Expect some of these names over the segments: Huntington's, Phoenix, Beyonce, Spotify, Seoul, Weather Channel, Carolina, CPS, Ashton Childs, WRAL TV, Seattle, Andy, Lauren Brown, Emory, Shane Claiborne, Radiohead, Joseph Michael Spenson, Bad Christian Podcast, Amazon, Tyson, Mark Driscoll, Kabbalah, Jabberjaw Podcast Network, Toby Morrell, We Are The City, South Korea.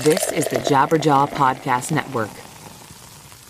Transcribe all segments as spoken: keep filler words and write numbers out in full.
This is the Jabberjaw Podcast Network.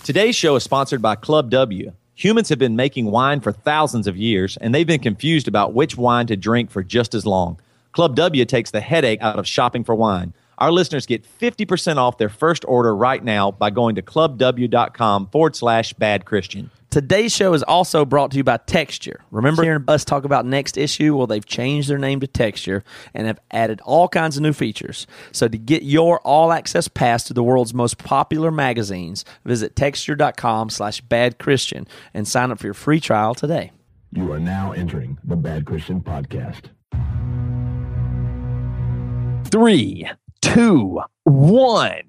Today's show is sponsored by Club W. Humans have been making wine for thousands of years, and they've been confused about which wine to drink for just as long. Club W takes the headache out of shopping for wine. Our listeners get fifty percent off their first order right now by going to clubw.com forward slash bad Christian. Today's show is also brought to you by Texture. Remember hearing us talk about Next Issue? Well, they've changed their name to Texture and have added all kinds of new features. So to get your all-access pass to the world's most popular magazines, visit texture.com slash bad Christian and sign up for your free trial today. You are now entering the Bad Christian Podcast. Three, two, one.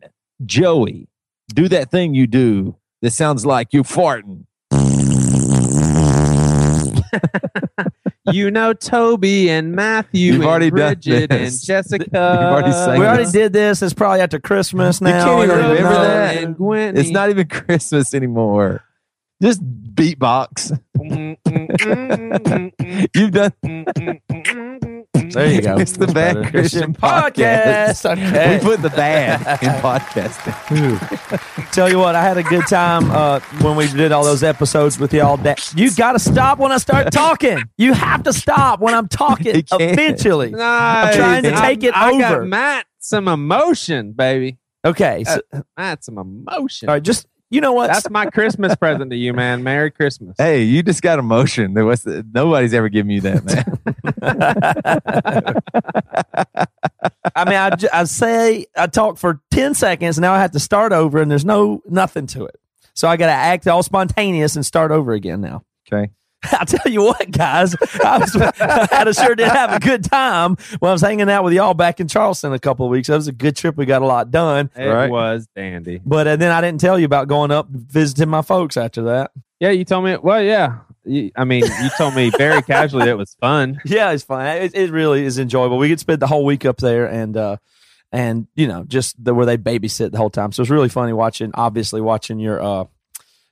Joey, do that thing you do that sounds like you farting. You know Toby and Matthew You've and Bridget and Jessica. You've already sang we already this. did this. It's probably after Christmas now. You can't even remember that. And Gwenny. It's not even Christmas anymore. Just beatbox. You've done. There you go. It's the That's Bad better. Christian Podcast. Okay. We put the bad in podcasting. Tell you what, I had a good time uh, when we did all those episodes with y'all. That you got to stop when I start talking. You have to stop when I'm talking. Eventually, nice. I'm trying to take I'm, it I over. I got Matt some emotion, baby. Okay, so, uh, Matt some emotion. All right, just. You know what? That's my Christmas present to you, man. Merry Christmas. Hey, you just got emotion. There was the, nobody's ever given you that, man. I mean, I, I say I talk for ten seconds, and now I have to start over, and there's no nothing to it. So I got to act all spontaneous and start over again now. Okay. I'll tell you what, guys. I, was, I sure did have a good time when I was hanging out with y'all back in Charleston a couple of weeks. That was a good trip. We got a lot done. It right? was dandy. But uh, then I didn't tell you about going up and visiting my folks after that. Yeah, you told me. Well, yeah. You, I mean, you told me very casually it was fun. Yeah, it's fun. It, it really is enjoyable. We could spend the whole week up there and, uh, and you know, just the, where they babysit the whole time. So it's really funny watching, obviously, watching your uh, –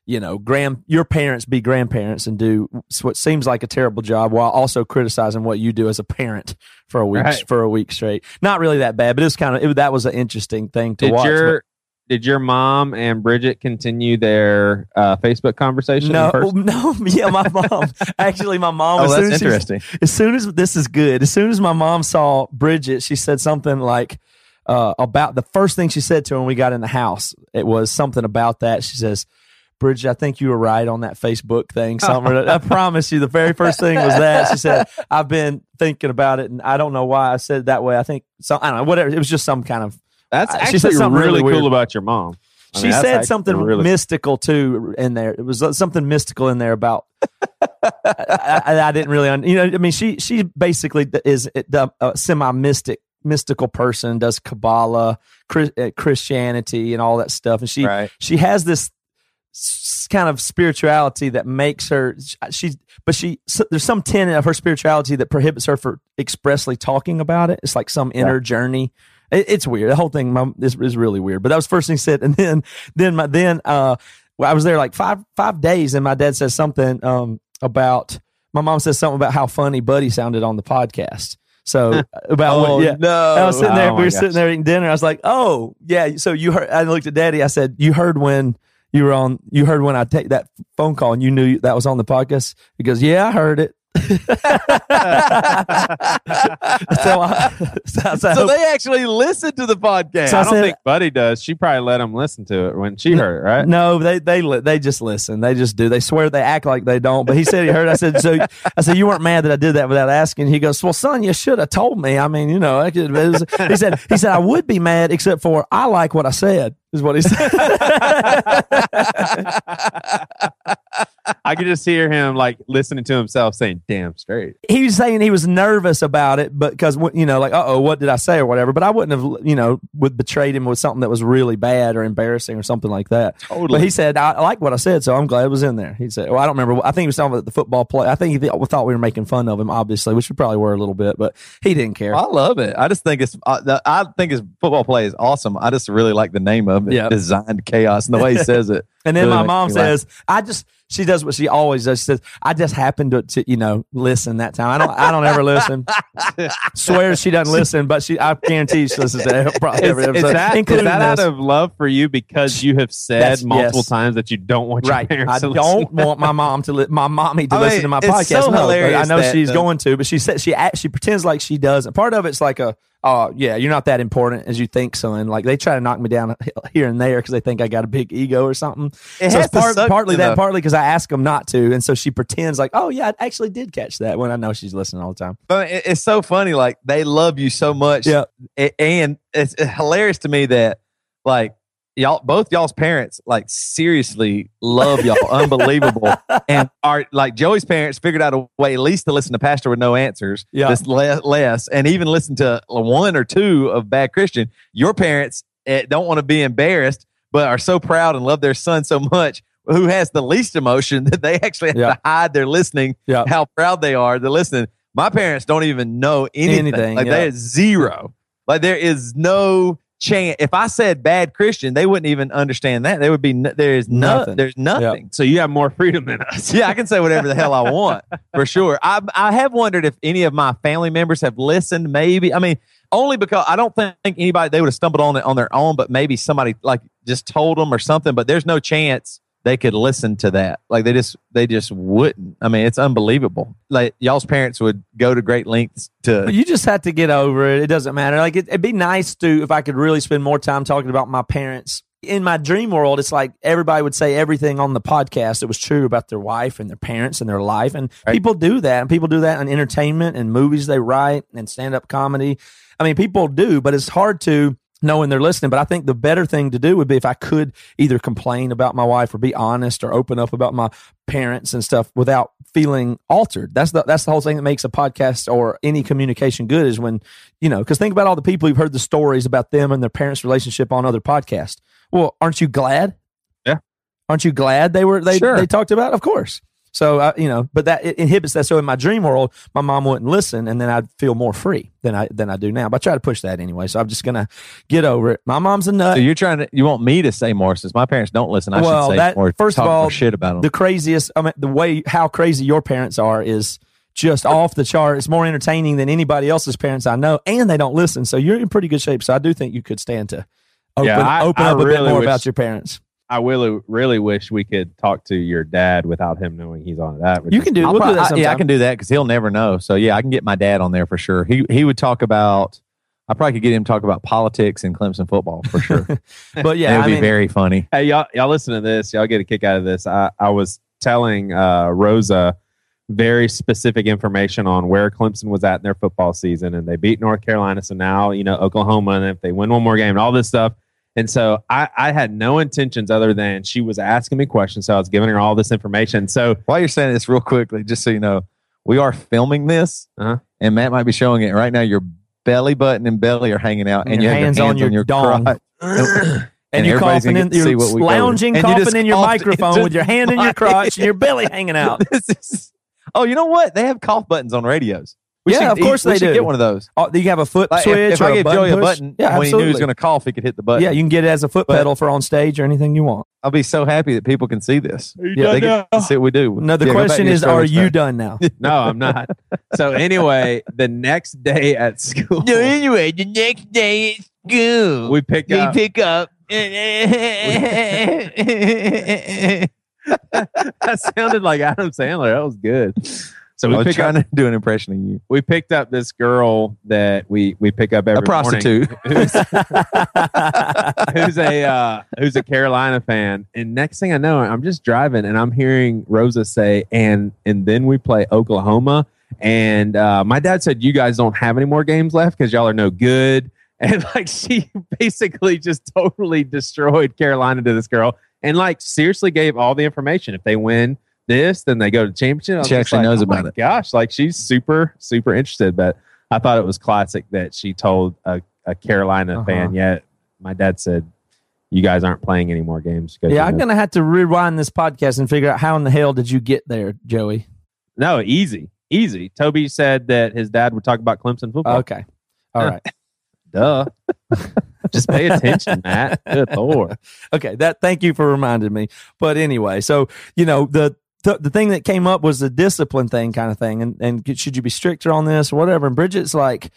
you know, grand your parents be grandparents and do what seems like a terrible job while also criticizing what you do as a parent for a week right. for a week straight. Not really that bad, but it was kind of it, that was an interesting thing to did watch. Your, did your mom and Bridget continue their uh, Facebook conversation? No, no, yeah, my mom actually, my mom. oh, as soon that's as interesting. As soon as this is good, as soon as my mom saw Bridget, she said something like. Uh, about the first thing she said to her when we got in the house, it was something about that. She says. Bridget, I think you were right on that Facebook thing. Something. I promise you, the very first thing was that. She said, I've been thinking about it, and I don't know why I said it that way. I think, so, I don't know, whatever. It was just some kind of. That's actually she said something really, really cool about your mom. I she mean, said something really mystical, too, in there. It was something mystical in there about. I, I, I didn't really, un, you know, I mean, she she basically is a semi-mystic. mystical person, does Kabbalah, Chris, uh, Christianity, and all that stuff. And she right. she has this s- kind of spirituality that makes her, she's, but she, so there's some tenet of her spirituality that prohibits her from expressly talking about it. It's like some inner yeah. journey. It, it's weird. The whole thing my, is, is really weird. But that was the first thing she said. And then, then, my, then uh, I was there like five, five days, and my dad says something um, about, my mom says something about how funny Buddy sounded on the podcast. So about oh, what, yeah, no. I was sitting there. Oh, we were gosh. sitting there eating dinner. I was like, "Oh, yeah." So you heard? I looked at Daddy. I said, "You heard when you were on? You heard when I take that phone call, and you knew that was on the podcast?" He goes, "Yeah, I heard it." so I, so, I, so, so I, they actually listened to the podcast. So I, I don't said, think Buddy does. She probably let him listen to it when she heard it, right? No, they they they just listen. They just do. They swear they act like they don't. But he said he heard. I said so. I said you weren't mad that I did that without asking. He goes, well, son, you should have told me. I mean, you know, I could, was, he said he said I would be mad, except for I like what I said. Is what he said. I could just hear him like listening to himself saying, damn straight. He was saying he was nervous about it, but because, you know, like, uh-oh, what did I say or whatever? But I wouldn't have, you know, would betrayed him with something that was really bad or embarrassing or something like that. Totally. But he said, I, I like what I said, so I'm glad it was in there. He said, well, I don't remember. I think he was talking about the football play. I think he th- thought we were making fun of him, obviously, which we probably were a little bit, but he didn't care. I love it. I just think it's, uh, the, I think his football play is awesome. I just really like the name of it. Yep. Designed chaos and the way he says it. And then really my mom says, laugh. I just, she does what she always does. She says, I just happened to, to you know, listen that time. I don't I don't ever listen. Swears she doesn't listen, but she I guarantee she listens to probably every episode. Is that, is that out of love for you because you have said multiple yes. times that you don't want your right. parents I to listen? I don't want my mom to li- my mommy to I mean, listen to my podcast. So no, hilarious I know that, she's though. going to, but she said she she pretends like she does. And part of it's like a oh uh, yeah, you're not that important as you think, son. Like they try to knock me down here and there because they think I got a big ego or something. It so it's part, partly that, partly because I ask them not to, and so she pretends like, oh yeah, I actually did catch that when I know she's listening all the time. But it's so funny, like they love you so much, yeah. And it's hilarious to me that like y'all, both y'all's parents, like seriously love y'all, unbelievable, and are like Joey's parents figured out a way at least to listen to Pastor with No Answers, yeah, just le- less, and even listen to one or two of Bad Christian. Your parents eh, don't want to be embarrassed, but are so proud and love their son so much, who has the least emotion, that they actually have yep. to hide their listening, yep. how proud they are. They're listening. My parents don't even know anything. anything like yep. There is zero. Like there is no chance. If I said Bad Christian, they wouldn't even understand that. They would be no, there is nothing. No, there's nothing. Yep. So you have more freedom than us. Yeah, I can say whatever the hell I want for sure. I I have wondered if any of my family members have listened. Maybe I mean. Only because I don't think anybody, they would have stumbled on it on their own, but maybe somebody like just told them or something, but there's no chance they could listen to that. Like they just, they just wouldn't. I mean, it's unbelievable. Like y'all's parents would go to great lengths to. But you just have to get over it. It doesn't matter. Like it, it'd be nice to, if I could really spend more time talking about my parents. In my dream world, it's like everybody would say everything on the podcast that was true about their wife and their parents and their life. And right. people do that. And people do that in entertainment and movies they write and stand-up comedy. I mean, people do, but it's hard to know when they're listening. But I think the better thing to do would be if I could either complain about my wife or be honest or open up about my parents and stuff without feeling altered. That's the that's the whole thing that makes a podcast or any communication good is when, you know, because think about all the people who've heard the stories about them and their parents' relationship on other podcasts. Well, aren't you glad? Yeah. Aren't you glad they were they sure. they talked about? Of course. So, uh, you know, but that it inhibits that. So in my dream world, my mom wouldn't listen, and then I'd feel more free than I than I do now. But I try to push that anyway, so I'm just going to get over it. My mom's a nut. So you're trying to, you want me to say more since my parents don't listen. I well, should say that, more. First talk of all, more shit about them. The craziest, I mean, the way how crazy your parents are is just off the chart. It's more entertaining than anybody else's parents I know, and they don't listen. So you're in pretty good shape. So I do think you could stand to open, yeah, I, open I up really a bit more wish, about your parents. I really, really wish we could talk to your dad without him knowing he's on that. You can do, we'll probably, do that sometime. I, yeah, I can do that because he'll never know. So yeah, I can get my dad on there for sure. He he would talk about. I probably could get him to talk about politics and Clemson football for sure. But yeah, it would I be mean, very funny. Hey y'all, y'all listen to this. Y'all get a kick out of this. I I was telling uh, Rosa very specific information on where Clemson was at in their football season, and they beat North Carolina. So now you know Oklahoma, and if they win one more game, and all this stuff. And so I, I had no intentions other than she was asking me questions. So I was giving her all this information. So while you're saying this real quickly, just so you know, we are filming this uh-huh. and Matt might be showing it right now. Your belly button and belly are hanging out and, and your you hands, hands on your, on your dong. and, and you're coughing in, you're lounging, and coughing you in your microphone with your hand in your crotch and your belly hanging out. This is, oh, you know what? They have cough buttons on radios. We yeah, should, of course we they should do. Get one of those. Oh, you have a foot like, switch. If, if or I gave Joey a button, yeah, when absolutely. He knew he was going to cough, he could hit the button. Yeah, you can get it as a foot but, pedal for on stage or anything you want. I'll be so happy that people can see this. Are you yeah, done they now? Can see what we do. No, the yeah, question is, are you thing. Done now? No, I'm not. So anyway, the next day at school. No, anyway, the next day at school. We pick we up. We pick up. That sounded like Adam Sandler. That was good. So we I was trying up, to do an impression of you. We picked up this girl that we, we pick up every a prostitute morning, who's, who's a uh, who's a Carolina fan. And next thing I know, I'm just driving and I'm hearing Rosa say, and and then we play Oklahoma. And uh, my dad said, you guys don't have any more games left because y'all are no good. And like she basically just totally destroyed Carolina to this girl, and like seriously gave all the information. If they win this, then they go to championship. She actually like, knows oh about it. Gosh, like she's super, super interested. But I thought it was classic that she told a, a Carolina uh-huh. fan. Yet my dad said, "You guys aren't playing any more games." Yeah, I'm know. gonna have to rewind this podcast and figure out how in the hell did you get there, Joey? No, easy, easy. Toby said that his dad would talk about Clemson football. Okay, all right, duh. Just pay attention, Matt. Good Lord. Okay, that. Thank you for reminding me. But anyway, so you know the th- the thing that came up was the discipline thing kind of thing. And, and should you be stricter on this or whatever? And Bridget's like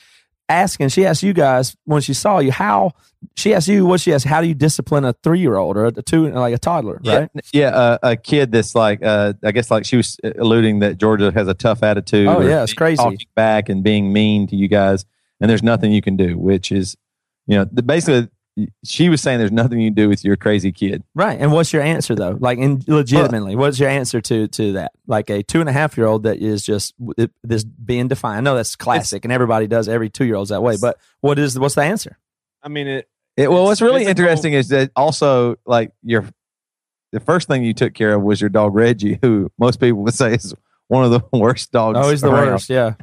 asking, she asked you guys when she saw you, how she asked you what she asked, how do you discipline a three-year-old or a two, like a toddler, right? Yeah. yeah uh, a kid that's like, uh, I guess like she was alluding that Georgia has a tough attitude. Oh yeah. It's crazy. Talking back and being mean to you guys. And there's nothing you can do, which is, you know, the, basically she was saying there's nothing you can do with your crazy kid. Right. And what's your answer though? Like in, legitimately, what's your answer to, to that? Like a two and a half year old that is just it, this being defined. I know that's classic and everybody does every two year olds that way, but what is, what's the answer? I mean, it, it well, what's really interesting cool. is that also like your, the first thing you took care of was your dog, Reggie, who most people would say is one of the worst dogs. Oh, he's the around. worst. Yeah.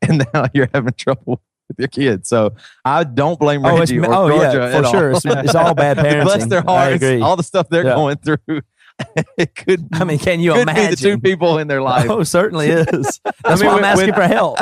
And now you're having trouble with your kids. So I don't blame Reggie oh, or oh, Georgia yeah, for sure. It's, it's all bad parenting. Bless their hearts. All the stuff they're yeah. going through. It could. I mean, can you could imagine be the two people in their life? Oh, certainly is. That's I mean, why I'm asking with, for help.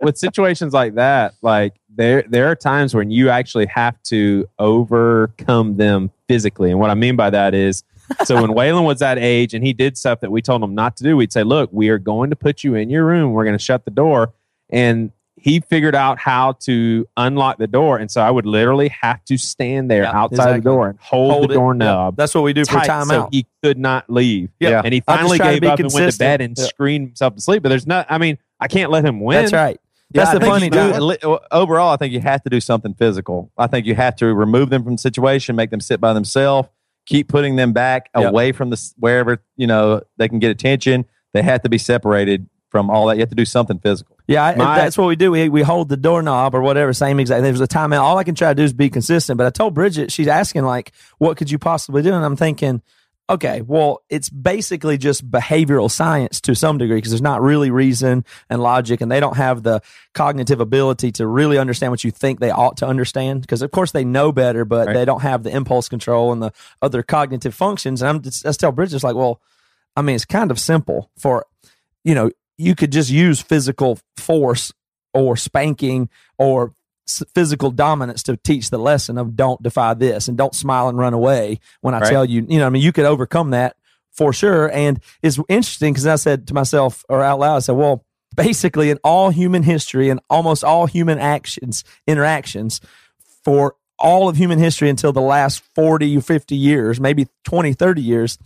With situations like that, like there, there are times when you actually have to overcome them physically. And what I mean by that is, so when Waylon was that age and he did stuff that we told him not to do, we'd say, "Look, we are going to put you in your room. We're going to shut the door." And he figured out how to unlock the door. And so I would literally have to stand there yeah, outside exactly. the door and hold, hold the doorknob. Yeah. That's what we do for timeout. So he could not leave. Yep. Yeah. And he finally gave up consistent. and went to bed and yeah. screamed himself to sleep. But there's not, I mean, I can't let him win. That's right. Yeah, That's I the funny thing. Overall, I think you have to do something physical. I think you have to remove them from the situation, make them sit by themselves, keep putting them back yep. away from the wherever, you know, they can get attention. They have to be separated from all that. You have to do something physical. Yeah, I, My, that's what we do. We we hold the doorknob or whatever, same exact. There was a timeout. All I can try to do is be consistent. But I told Bridget, she's asking, like, what could you possibly do? And I'm thinking, okay, well, it's basically just behavioral science to some degree because there's not really reason and logic, and they don't have the cognitive ability to really understand what you think they ought to understand because, of course, they know better, but right. they don't have the impulse control and the other cognitive functions. And I'm just, I tell Bridget, like, well, I mean, it's kind of simple for, you know, you could just use physical force or spanking or s- physical dominance to teach the lesson of don't defy this and don't smile and run away when I right. tell you, you know, I mean, you could overcome that for sure. And it's interesting because I said to myself or out loud, I said, well, basically in all human history and almost all human actions, interactions for all of human history until the last forty, fifty years, maybe twenty, thirty years,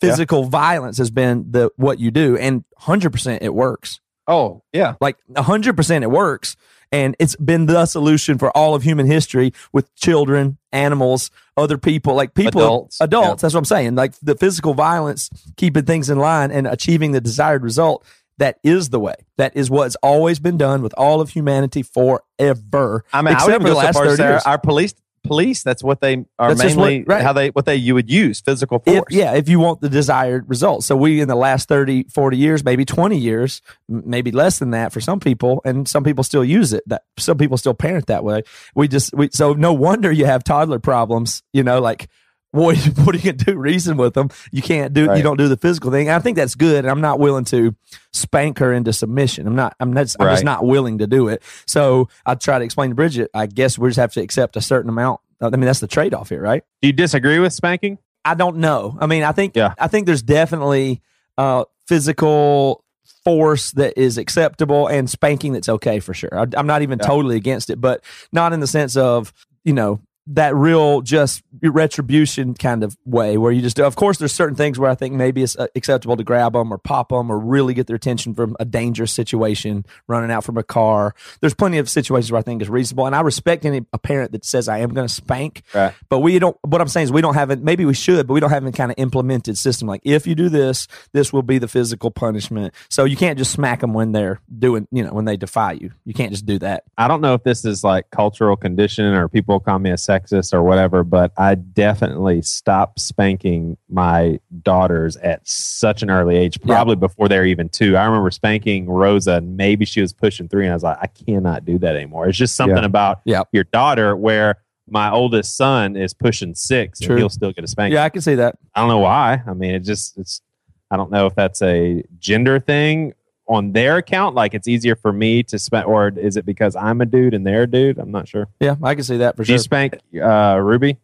physical yeah. violence has been the what you do, and one hundred percent it works. Oh, yeah. Like, one hundred percent it works, and it's been the solution for all of human history with children, animals, other people, like people, adults. adults yeah. That's what I'm saying. Like, the physical violence, keeping things in line, and achieving the desired result, that is the way. That is what's always been done with all of humanity forever. I mean, except I for the last thirty years. Our police... Police, that's what they are that's mainly, what, right. how they, what they, you would use, physical force. If, yeah, if you want the desired results. So we, in the last thirty, forty years, maybe twenty years, maybe less than that for some people, and some people still use it, that some people still parent that way. We just, we, so no wonder you have toddler problems, you know, like, what, what are you going to do? Reason with them. You can't do, right. you don't do the physical thing. And I think that's good. And I'm not willing to spank her into submission. I'm not, I'm, not, I'm right. just not willing to do it. So I try to explain to Bridget, I guess we just have to accept a certain amount. I mean, that's the trade-off here, right? Do you disagree with spanking? I don't know. I mean, I think, yeah. I think there's definitely uh, physical force that is acceptable and spanking that's okay for sure. I, I'm not even yeah. totally against it, but not in the sense of, you know, that real just retribution kind of way where you just do. Of course, there's certain things where I think maybe it's acceptable to grab them or pop them or really get their attention from a dangerous situation, running out from a car. There's plenty of situations where I think it's reasonable. And I respect any a parent that says I am going to spank, right. but we don't, what I'm saying is we don't have it. Maybe we should, but we don't have any kind of implemented system. Like if you do this, this will be the physical punishment. So you can't just smack them when they're doing, you know, when they defy you, you can't just do that. I don't know if this is like cultural condition or people call me a sexist or whatever, but I definitely stopped spanking my daughters at such an early age, probably yeah. before they're even two. I remember spanking Rosa, and maybe she was pushing three, and I was like, I cannot do that anymore. It's just something yeah. about yeah. your daughter where my oldest son is pushing six, True. and he'll still get a spanking. Yeah, I can see that. I don't know why. I mean, it just, it's, I don't know if that's a gender thing on their account, like it's easier for me to spank, or is it because I'm a dude and they're a dude? I'm not sure. Yeah, I can see that for sure. Do you spank uh, Ruby?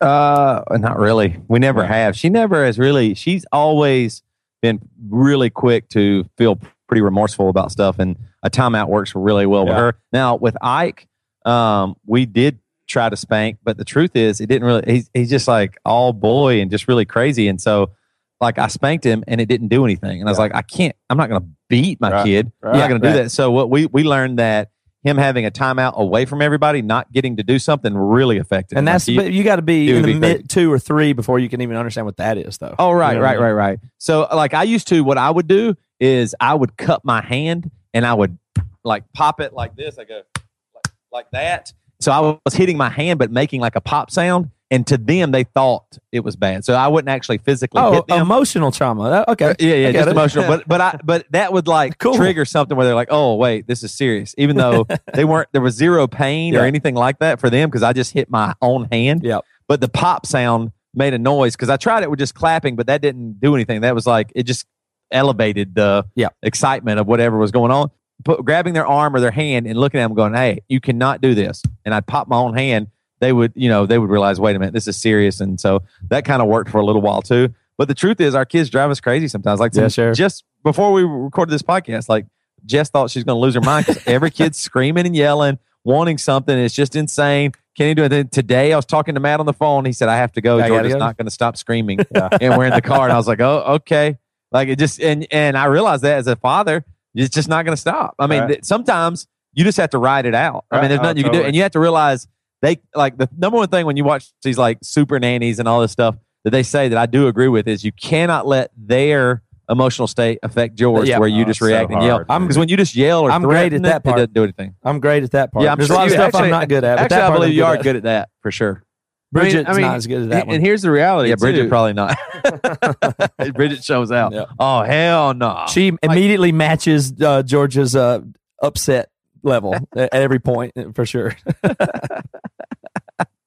Uh, not really. We never have. She never has really. She's always been really quick to feel pretty remorseful about stuff, and a timeout works really well yeah. with her. Now with Ike, um, we did try to spank, but the truth is it didn't really, he's, he's just like all boy and just really crazy. And so like I spanked him and it didn't do anything. And I was yeah. like, I can't, I'm not going to beat my right. kid. Right. I'm not going right. to do that. So what we, we learned that him having a timeout away from everybody, not getting to do something, really affected. And that's, like, but you got to be in the mid two or three before you can even understand what that is, though. Oh, right, you know right, I mean? right, right. So, like, I used to, what I would do is I would cut my hand and I would, like, pop it like this. I go like, like that. So I was hitting my hand, but making like a pop sound. And to them, they thought it was bad. So I wouldn't actually physically oh, hit them. Emotional trauma. Okay. Yeah, yeah, just it. emotional. But but I but that would like cool. trigger something where they're like, oh, wait, this is serious. Even though they weren't, there was zero pain yeah. or anything like that for them because I just hit my own hand. Yep. But the pop sound made a noise because I tried it with just clapping, but that didn't do anything. That was like, it just elevated the yep. excitement of whatever was going on. But grabbing their arm or their hand and looking at them going, hey, you cannot do this. And I'd pop my own hand. They would, you know, they would realize, wait a minute, this is serious. And so that kind of worked for a little while too. But the truth is our kids drive us crazy sometimes. Like yeah, sure. just before we recorded this podcast, like Jess thought she's going to lose her mind because every kid's screaming and yelling, wanting something. It's just insane. Can you do it? Today I was talking to Matt on the phone. He said, I have to go. Jordan's not going to stop screaming. Yeah. And we're in the car. And I was like, oh, okay. Like it just, and, and I realized that as a father, it's just not going to stop. I mean, right. th- sometimes you just have to ride it out. Right. I mean, there's nothing oh, you totally. can do. And you have to realize, They like the number one thing when you watch these like super nannies and all this stuff that they say that I do agree with is you cannot let their emotional state affect yours yeah. where you oh, just react so and yell. Because when you just yell or I'm great at that part. It doesn't do anything. I'm great at that part. Yeah, I'm There's sure, a lot of stuff actually, I'm not good at. But actually, that I believe you are good at that for sure. Bridget's I mean, not as good as that one. And here's the reality. Yeah, Bridget too. probably not. Bridget shows out. Yeah. Oh, hell no. Nah. She like, immediately matches uh, George's uh, upset level at every point for sure.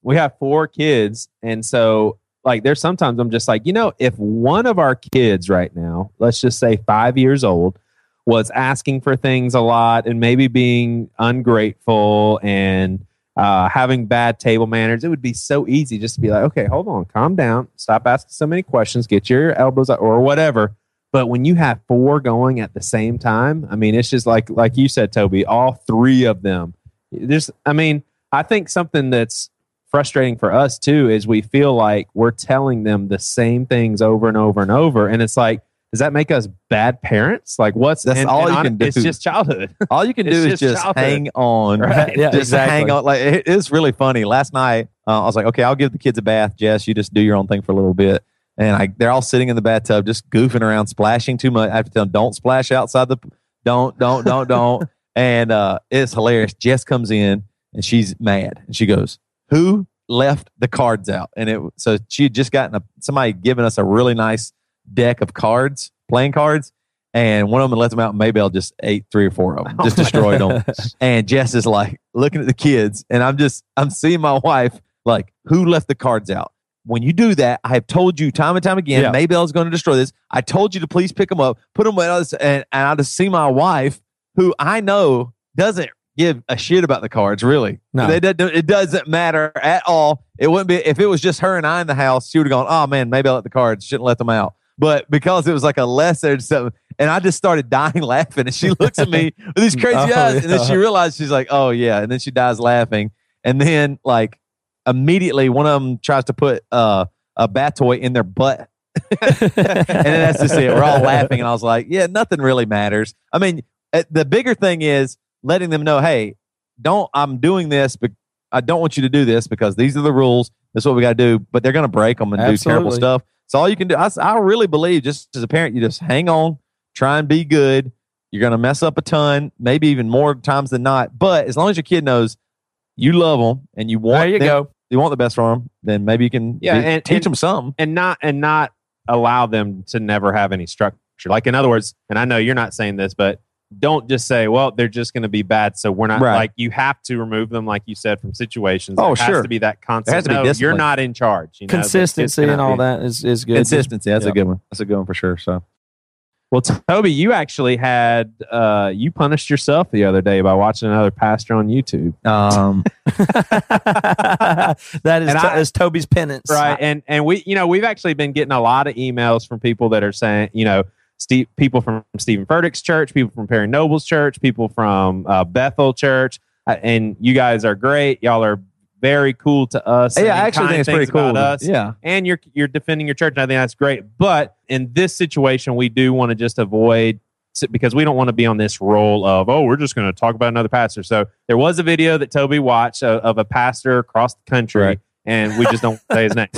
We have four kids. And so like, there's sometimes I'm just like, you know, if one of our kids right now, let's just say five years old, was asking for things a lot and maybe being ungrateful and uh, having bad table manners, it would be so easy just to be like, okay, hold on, calm down. Stop asking so many questions, get your elbows out or whatever. But when you have four going at the same time, I mean, it's just like, like you said, Toby, all three of them. There's, I mean, I think something that's frustrating for us too is we feel like we're telling them the same things over and over and over. And it's like, does that make us bad parents? Like what's that's and, all and you on, can do? It's just childhood. All you can do is just childhood. hang on. Right? Yeah, just exactly. hang on. Like it is really funny. Last night uh, I was like, okay, I'll give the kids a bath. Jess, you just do your own thing for a little bit. And I, they're all sitting in the bathtub, just goofing around, splashing too much. I have to tell them, don't splash outside the, don't, don't, don't, don't. And uh, it's hilarious. Jess comes in and she's mad. And she goes, who left the cards out? And it so she had just gotten a, somebody giving us a really nice deck of cards, playing cards. And one of them left them out. And Maybelle just ate three or four of them, just oh destroyed them. And Jess is like looking at the kids. And I'm just, I'm seeing my wife like, who left the cards out? When you do that, I have told you time and time again, yeah. Maybelle's going to destroy this. I told you to please pick them up, put them away, and, and I just see my wife, who I know doesn't give a shit about the cards, really. No. They, it doesn't matter at all. It wouldn't be, if it was just her and I in the house, she would have gone, oh man, Maybelle let the cards, shouldn't let them out. But because it was like a lesson or something, and I just started dying laughing, and she looks at me with these crazy oh, eyes, yeah. and then she realized, she's like, oh yeah, and then she dies laughing. And then like, immediately, one of them tries to put uh, a bat toy in their butt. And then that's just it. We're all laughing. And I was like, yeah, nothing really matters. I mean, the bigger thing is letting them know, hey, don't, I'm doing this, but I don't want you to do this because these are the rules. That's what we got to do. But they're going to break them and Absolutely. do terrible stuff. So all you can do, I, I really believe just as a parent, you just hang on, try and be good. You're going to mess up a ton, maybe even more times than not. But as long as your kid knows you love them and you want there you them, go. You want the best for them, then maybe you can yeah, be, and, teach and, them something. And not, and not allow them to never have any structure. Like, in other words, and I know you're not saying this, but don't just say, well, they're just going to be bad, so we're not, right. like, you have to remove them, like you said, from situations. Oh, sure. It has to be that constant. No, you're not in charge. You know, consistency and all be, that is, is good. Consistency, that's yeah. a good one. That's a good one for sure, so. Well, Toby, you actually had, uh, you punished yourself the other day by watching another pastor on YouTube. Um, that is, to, I, is Toby's penance. Right. And, and we, you know, we've actually been getting a lot of emails from people that are saying, you know, Steve, people from Stephen Furtick's church, people from Perry Noble's church, people from uh, Bethel church. And you guys are great. Y'all are very cool to us. Yeah, I actually think it's pretty cool. Us. Yeah. And you're you're defending your church. And I think that's great. But in this situation, we do want to just avoid, because we don't want to be on this role of, oh, we're just going to talk about another pastor. So there was a video that Toby watched of, of a pastor across the country, right. And we just don't say his name.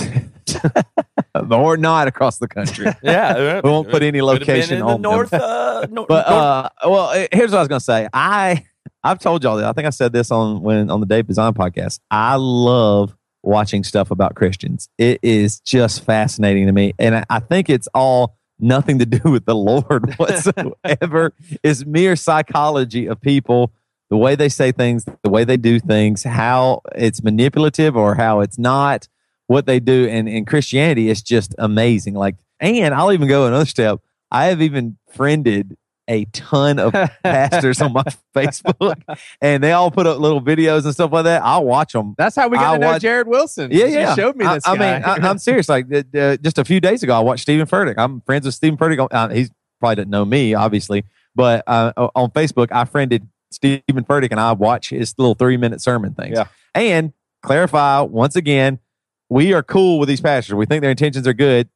Or not across the country. Yeah. We won't put any location on the north, uh, nor- but, uh, well, here's what I was going to say. I... I've told y'all that. I think I said this on when on the Dave Design podcast. I love watching stuff about Christians. It is just fascinating to me. And I, I think it's all nothing to do with the Lord whatsoever. It's mere psychology of people, the way they say things, the way they do things, how it's manipulative or how it's not, what they do. And in Christianity, it's just amazing. Like, and I'll even go another step. I have even friended a ton of pastors on my Facebook, and they all put up little videos and stuff like that. I'll watch them. That's how we got I to know watch, Jared Wilson. Yeah, yeah. He showed me this I, I guy. I mean, I, I'm serious. Like uh, just a few days ago, I watched Stephen Furtick. I'm friends with Stephen Furtick. Uh, he probably didn't know me, obviously, but uh, on Facebook, I friended Stephen Furtick, and I watch his little three-minute sermon things. Yeah. And clarify, once again, we are cool with these pastors. We think their intentions are good.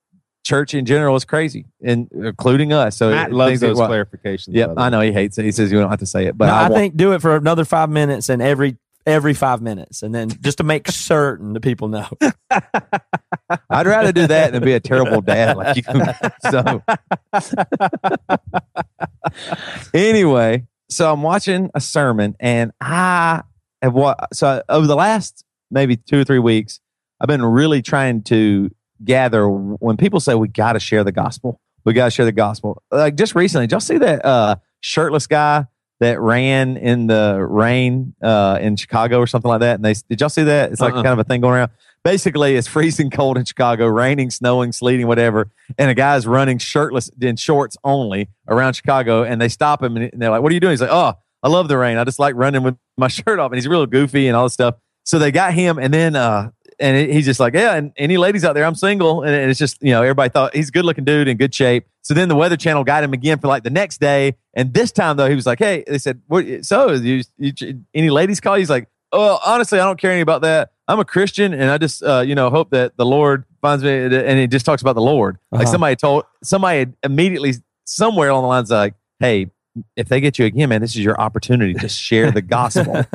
Church in general is crazy, and including us. So Matt loves those like, well, clarifications. Yeah, I know he hates it. He says you don't have to say it, but no, I, I think do it for another five minutes and every every five minutes, and then just to make certain the people know. I'd rather do that than be a terrible dad like you. So anyway, so I'm watching a sermon, and I have what? So over the last maybe two or three weeks, I've been really trying to gather when people say we got to share the gospel. We got to share the gospel. Like just recently, did y'all see that uh, shirtless guy that ran in the rain uh, in Chicago or something like that? And they did y'all see that? It's like uh-uh. kind of a thing going around. Basically, it's freezing cold in Chicago, raining, snowing, sleeting, whatever. And a guy's running shirtless in shorts only around Chicago. And they stop him and they're like, "What are you doing?" He's like, "Oh, I love the rain. I just like running with my shirt off." And he's real goofy and all this stuff. So they got him, and then uh, and he's just like, yeah, and any ladies out there, I'm single. And it's just, you know, everybody thought he's a good looking dude in good shape. So then the Weather Channel got him again for like the next day. And this time, though, he was like, hey, they said, what, so you, you, any ladies call you? He's like, oh, honestly, I don't care any about that. I'm a Christian, and I just, uh, you know, hope that the Lord finds me. And he just talks about the Lord. Uh-huh. Like somebody told, somebody immediately somewhere along the lines like, hey, if they get you again, man, this is your opportunity to share the gospel.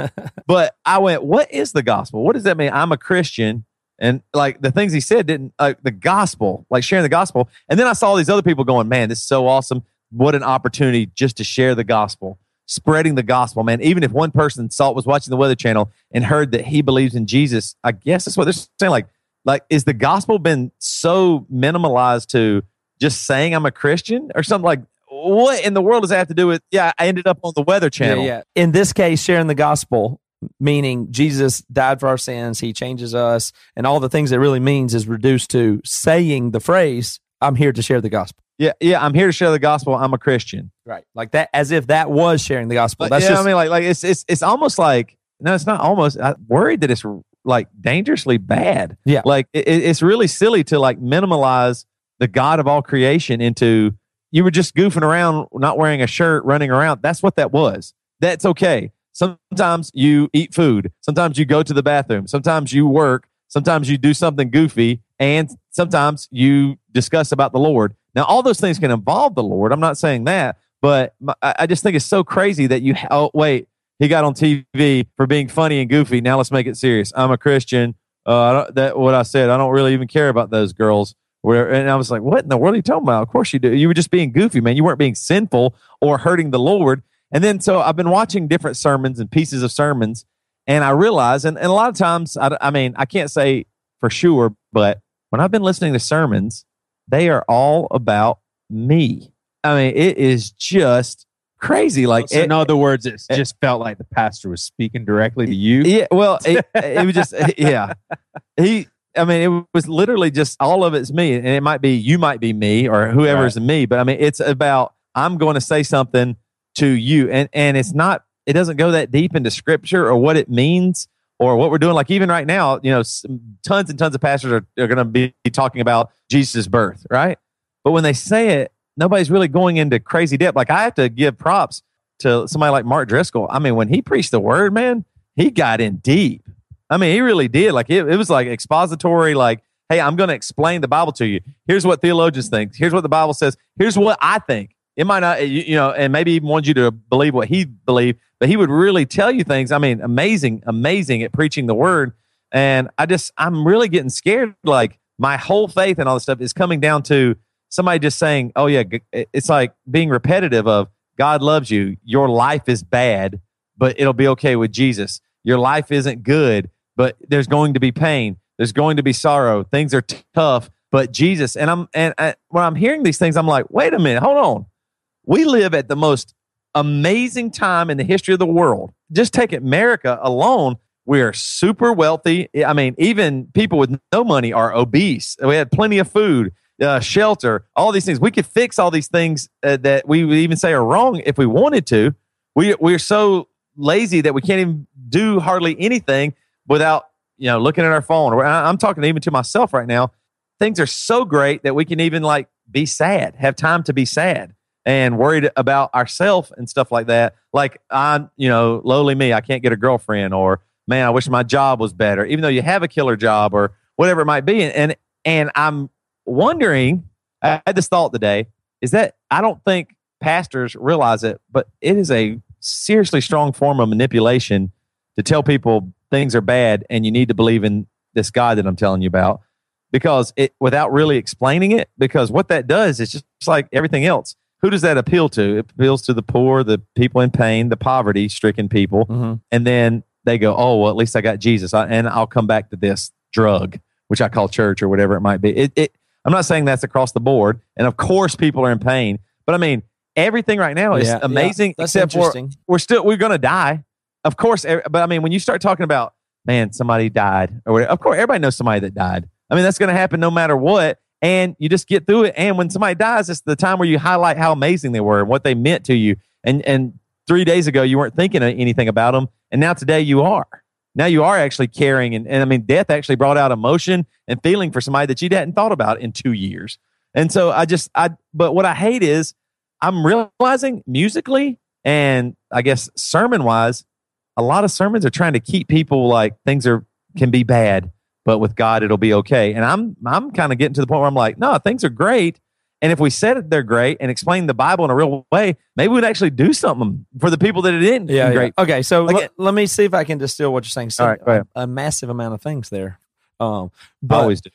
But I went, what is the gospel? What does that mean? I'm a Christian. And like the things he said didn't, like the gospel, like sharing the gospel. And then I saw all these other people going, man, this is so awesome. What an opportunity just to share the gospel, spreading the gospel, man. Even if one person saw it, was watching the Weather Channel and heard that he believes in Jesus, I guess that's what they're saying. Like, like is the gospel been so minimalized to just saying I'm a Christian or something? Like, what in the world does that have to do with, yeah, I ended up on the Weather Channel. Yeah, yeah. In this case, sharing the gospel, meaning Jesus died for our sins, he changes us, and all the things it really means is reduced to saying the phrase, I'm here to share the gospel. Yeah, yeah, I'm here to share the gospel, I'm a Christian. Right, like that, as if that was sharing the gospel. That's yeah, just, I mean, like, like it's, it's, it's almost like, no, it's not almost, I'm worried that it's like dangerously bad. Yeah. Like, it, it's really silly to like minimalize the God of all creation into, you were just goofing around, not wearing a shirt, running around. That's what that was. That's okay. Sometimes you eat food. Sometimes you go to the bathroom. Sometimes you work. Sometimes you do something goofy. And sometimes you discuss about the Lord. Now, all those things can involve the Lord. I'm not saying that, but my, I just think it's so crazy that you, oh, wait, he got on T V for being funny and goofy. Now let's make it serious. I'm a Christian. Uh, I don't, that what I said, I don't really even care about those girls. Where, and I was like, what in the world are you talking about? Of course you do. You were just being goofy, man. You weren't being sinful or hurting the Lord. And then, so I've been watching different sermons and pieces of sermons, and I realize, and, and a lot of times, I, I mean, I can't say for sure, but when I've been listening to sermons, they are all about me. I mean, it is just crazy. Like, so it, in other words, it just felt like the pastor was speaking directly to you. Yeah, well, it, it was just, yeah. He... I mean, it was literally just all of it's me. And it might be, you might be me or whoever's right. me. But I mean, it's about, I'm going to say something to you. And and it's not, it doesn't go that deep into scripture or what it means or what we're doing. Like even right now, you know, tons and tons of pastors are, are going to be talking about Jesus' birth, right? But when they say it, nobody's really going into crazy depth. Like, I have to give props to somebody like Mark Driscoll. I mean, when he preached the word, man, he got in deep. I mean, he really did. Like, it, it was like expository, like, hey, I'm going to explain the Bible to you. Here's what theologians think. Here's what the Bible says. Here's what I think. It might not, you, you know, and maybe even wanted you to believe what he believed, but he would really tell you things. I mean, amazing, amazing at preaching the word. And I just, I'm really getting scared. Like, my whole faith and all this stuff is coming down to somebody just saying, oh yeah, it's like being repetitive of God loves you. Your life is bad, but it'll be okay with Jesus. Your life isn't good, but there's going to be pain. There's going to be sorrow. Things are t- tough, but Jesus. And I'm and I, when I'm hearing these things, I'm like, wait a minute, hold on. We live at the most amazing time in the history of the world. Just take it, America alone. We are super wealthy. I mean, even people with no money are obese. We had plenty of food, uh, shelter, all these things. We could fix all these things uh, that we would even say are wrong if we wanted to. We we're so lazy that we can't even do hardly anything without, you know, looking at our phone. I'm talking even to myself right now. Things are so great that we can even like be sad, have time to be sad and worried about ourselves and stuff like that. Like, I'm, you know, lowly me, I can't get a girlfriend, or man, I wish my job was better, even though you have a killer job or whatever it might be. And, and, and I'm wondering, I had this thought today, is that I don't think pastors realize it, but it is a seriously strong form of manipulation to tell people things are bad and you need to believe in this God that I'm telling you about, because it, without really explaining it, because what that does is just like everything else. Who does that appeal to? It appeals to the poor, the people in pain, the poverty stricken people. Mm-hmm. And then they go, oh, well, at least I got Jesus. I, and I'll come back to this drug, which I call church or whatever it might be. It, it, I'm not saying that's across the board. And of course people are in pain, but I mean, everything right now is yeah, amazing. Yeah, except for we're, we're still, we're going to die. Of course. But I mean, when you start talking about, man, somebody died or whatever, of course, everybody knows somebody that died. I mean, that's going to happen no matter what. And you just get through it. And when somebody dies, it's the time where you highlight how amazing they were and what they meant to you. And, and three days ago, you weren't thinking anything about them. And now today you are. Now you are actually caring. And, and I mean, death actually brought out emotion and feeling for somebody that you hadn't thought about in two years. And so I just, I, but what I hate is I'm realizing musically and I guess sermon wise, a lot of sermons are trying to keep people like things are, can be bad, but with God, it'll be okay. And I'm, I'm kind of getting to the point where I'm like, no, things are great. And if we said it, they're great and explain the Bible in a real way, maybe we'd actually do something for the people that it didn't. Yeah, great. Yeah. Okay. So like, l- let me see if I can distill what you're saying. So, all right, go ahead. A, a massive amount of things there. Um, but, I always do.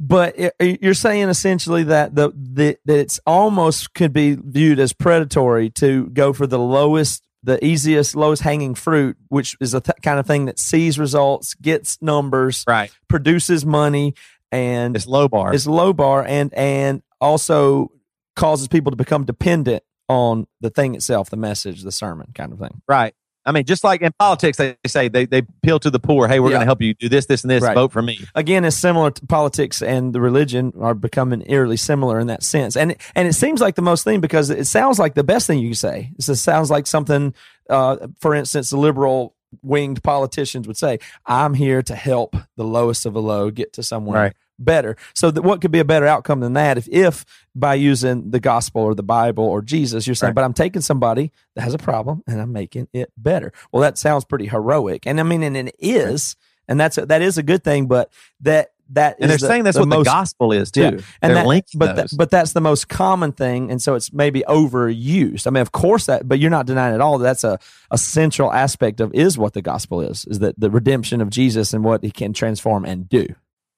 But it, you're saying essentially that the, the that it's almost could be viewed as predatory to go for the lowest, the easiest, lowest hanging fruit, which is a th- kind of thing that sees results, gets numbers, right, produces money, and it's low bar. It's low bar, and and. also causes people to become dependent on the thing itself, the message, the sermon kind of thing. Right. I mean, just like in politics, they say they, they appeal to the poor. Hey, we're yeah. going to help you do this, this, and this. Right. Vote for me. Again, it's similar to politics, and the religion are becoming eerily similar in that sense. And, and it seems like the most thing, because it sounds like the best thing you can say. It sounds like something, uh, for instance, the liberal winged politicians would say, I'm here to help the lowest of the low get to somewhere. Right. Better. So that what could be a better outcome than that if, if by using the gospel or the Bible or Jesus, you're saying, right, but I'm taking somebody that has a problem and I'm making it better. Well, that sounds pretty heroic. And I mean, and it is, and that's, a, that is a good thing, but that, that and is they're the, saying that's the what most, the gospel is too. Yeah. And they're that, but that, but that's the most common thing, and so it's maybe overused. I mean, of course that, but you're not denying at all that that's a, a central aspect of is what the gospel is, is that the redemption of Jesus and what he can transform and do.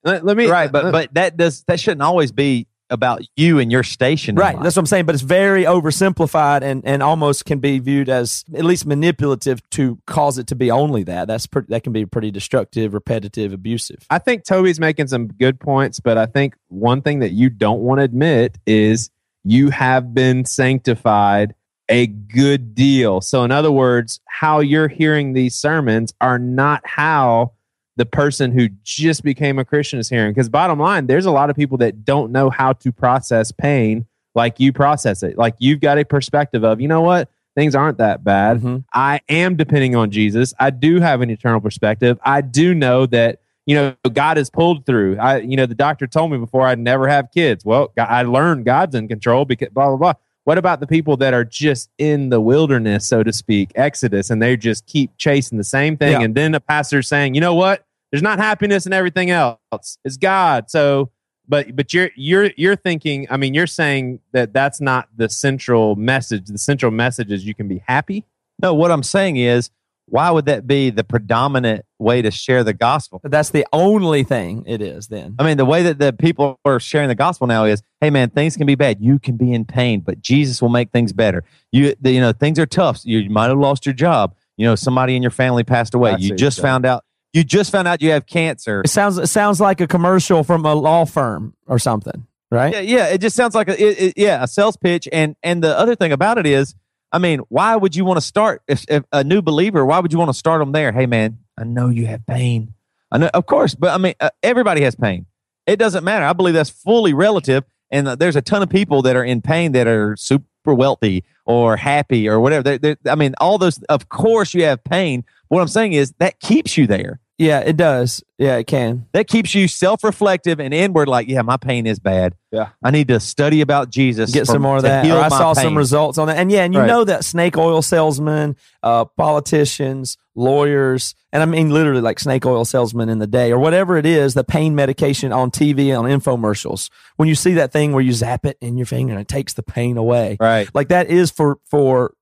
Let, let me right, but but that does that shouldn't always be about you and your station, right? That's what I'm saying. But it's very oversimplified and, and almost can be viewed as at least manipulative to cause it to be only that. That's pre- that can be pretty destructive, repetitive, abusive. I think Toby's making some good points, but I think one thing that you don't want to admit is you have been sanctified a good deal. So in other words, how you're hearing these sermons are not how the person who just became a Christian is hearing. Because bottom line, there's a lot of people that don't know how to process pain like you process it. Like you've got a perspective of, you know what? Things aren't that bad. Mm-hmm. I am depending on Jesus. I do have an eternal perspective. I do know that, you know, God is pulled through. I, you know, the doctor told me before I'd never have kids. Well, I learned God's in control because blah, blah, blah. What about the people that are just in the wilderness, so to speak, Exodus, and they just keep chasing the same thing? Yeah. And then the pastor's saying, you know what? There's not happiness in everything else. It's God. So, but but you're you're you're thinking. I mean, you're saying that that's not the central message. The central message is you can be happy. No, what I'm saying is, why would that be the predominant way to share the gospel? That's the only thing it is then. I mean, the way that the people are sharing the gospel now is, hey, man, things can be bad. You can be in pain, but Jesus will make things better. You, the, you know, things are tough. So you might have lost your job. You know, somebody in your family passed away. I you just so. found out. You just found out you have cancer. It sounds it sounds like a commercial from a law firm or something, right? Yeah, yeah. It just sounds like a it, it, yeah a sales pitch. And and the other thing about it is, I mean, why would you want to start if, if a new believer? Why would you want to start them there? Hey, man, I know you have pain. I know, of course, but I mean, uh, everybody has pain. It doesn't matter. I believe that's fully relative. And uh, there's a ton of people that are in pain that are super wealthy or happy or whatever. They're, they're, I mean, all those. Of course, you have pain. What I'm saying is that keeps you there. Yeah, it does. Yeah, it can. That keeps you self-reflective and inward, like, yeah, my pain is bad. Yeah. I need to study about Jesus. Get from, some more of that. Or I saw pain. some results on that. And yeah, and you right. know that snake oil salesmen, uh, politicians, lawyers, and I mean literally like snake oil salesmen in the day or whatever it is, the pain medication on T V, on infomercials. When you see that thing where you zap it in your finger and it takes the pain away. Right. Like that is for for...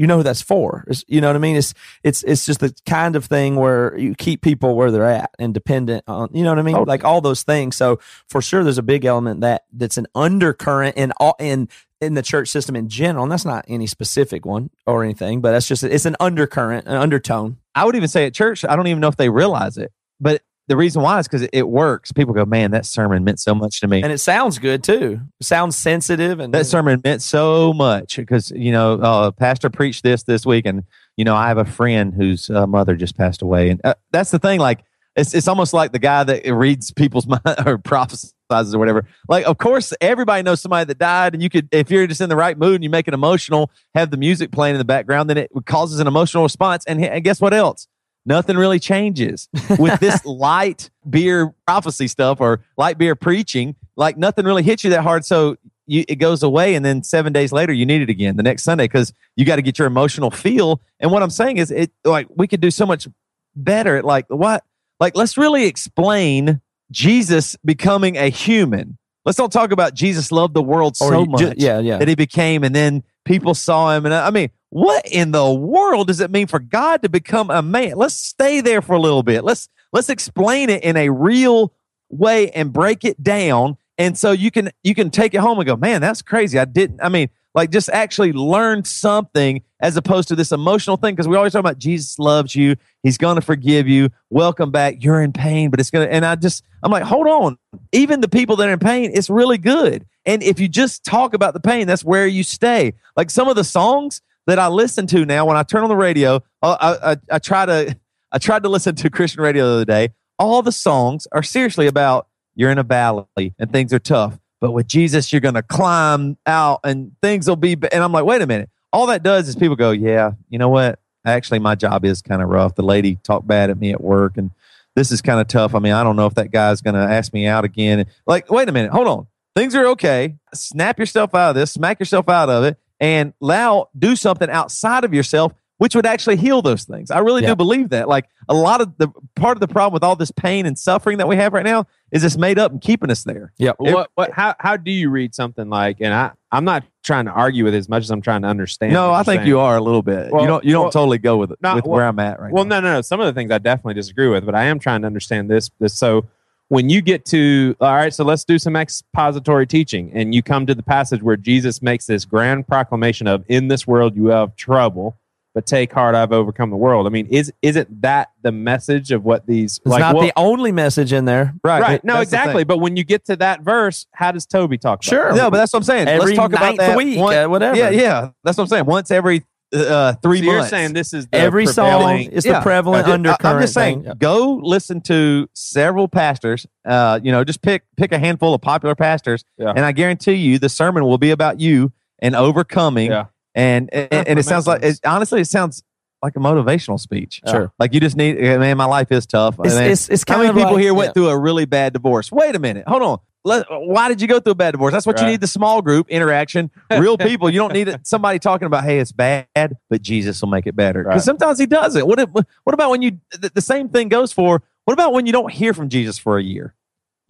You know who that's for. It's, you know what I mean? It's it's it's just the kind of thing where you keep people where they're at and dependent on, you know what I mean? Oh. Like all those things. So for sure, there's a big element that that's an undercurrent in all in in the church system in general. And that's not any specific one or anything, but that's just, it's an undercurrent, an undertone. I would even say at church, I don't even know if they realize it, but the reason why is because it works. People go, man, that sermon meant so much to me. And it sounds good, too. It sounds sensitive. And that sermon meant so much because, you know, uh, pastor preached this this week. And, you know, I have a friend whose uh, mother just passed away. And uh, that's the thing. Like, it's it's almost like the guy that reads people's mind or prophesies or whatever. Like, of course, everybody knows somebody that died. And you could, if you're just in the right mood and you make it emotional, have the music playing in the background, then it causes an emotional response. And, and guess what else? Nothing really changes with this light beer prophecy stuff or light beer preaching. Like nothing really hits you that hard. So you, it goes away. And then seven days later, you need it again the next Sunday because you got to get your emotional feel. And what I'm saying is it like we could do so much better at like what? Like let's really explain Jesus becoming a human. Let's not talk about Jesus loved the world so much just, yeah, yeah. that he became and then people saw him. And I, I mean, what in the world does it mean for God to become a man? Let's stay there for a little bit. Let's let's explain it in a real way and break it down, and so you can you can take it home and go, man, that's crazy. I didn't. I mean, like just actually learn something as opposed to this emotional thing because we always talk about Jesus loves you. He's going to forgive you. Welcome back. You're in pain, but it's gonna. And I just I'm like, hold on. Even the people that are in pain, it's really good. And if you just talk about the pain, that's where you stay. Like some of the songs that I listen to now, when I turn on the radio, I, I, I try to I tried to listen to Christian radio the other day. All the songs are seriously about you're in a valley and things are tough, but with Jesus you're going to climb out and things will be. And I'm like, wait a minute. All that does is people go, yeah, you know what? Actually, my job is kind of rough. The lady talked bad at me at work, and this is kind of tough. I mean, I don't know if that guy's going to ask me out again. Like, wait a minute, hold on. Things are okay. Snap yourself out of this. Smack yourself out of it. And now do something outside of yourself, which would actually heal those things. I really yeah. do believe that. Like a lot of the part of the problem with all this pain and suffering that we have right now is it's made up and keeping us there. Yeah. It, what, what, how how do you read something like? And I I'm not trying to argue with it as much as I'm trying to understand. No, I think saying. you are a little bit. Well, you don't you don't well, totally go with, not, with well, where I'm at right well, now. Well, no, no, no. Some of the things I definitely disagree with, but I am trying to understand this. This so. When you get to, all right, so let's do some expository teaching, and you come to the passage where Jesus makes this grand proclamation of, in this world you have trouble, but take heart, I've overcome the world. I mean, is, isn't that the message of what these... It's like, not well, the only message in there. Right. right. No, that's exactly. But when you get to that verse, how does Toby talk about sure. it? No, but that's what I'm saying. Every let's talk about that week, one, uh, whatever. Yeah, yeah. That's what I'm saying. Once every uh, three so months. You're saying this is the every song is yeah. the prevalent I did, undercurrent. I'm just saying, thing. Go listen to several pastors. Uh, you know, just pick pick a handful of popular pastors, yeah. and I guarantee you, the sermon will be about you and overcoming. Yeah. And and, and it sounds like it, honestly, it sounds like a motivational speech. Sure. Uh, like you just need, man, my life is tough. It's, I mean, it's, it's kind how many of people like, here went yeah. through a really bad divorce? Wait a minute. Hold on. Let, why did you go through a bad divorce? That's what right. you need, the small group interaction, real people. You don't need it, somebody talking about, hey, it's bad, but Jesus will make it better. Because right. sometimes he doesn't. What if, what about when you, the, the same thing goes for, what about when you don't hear from Jesus for a year?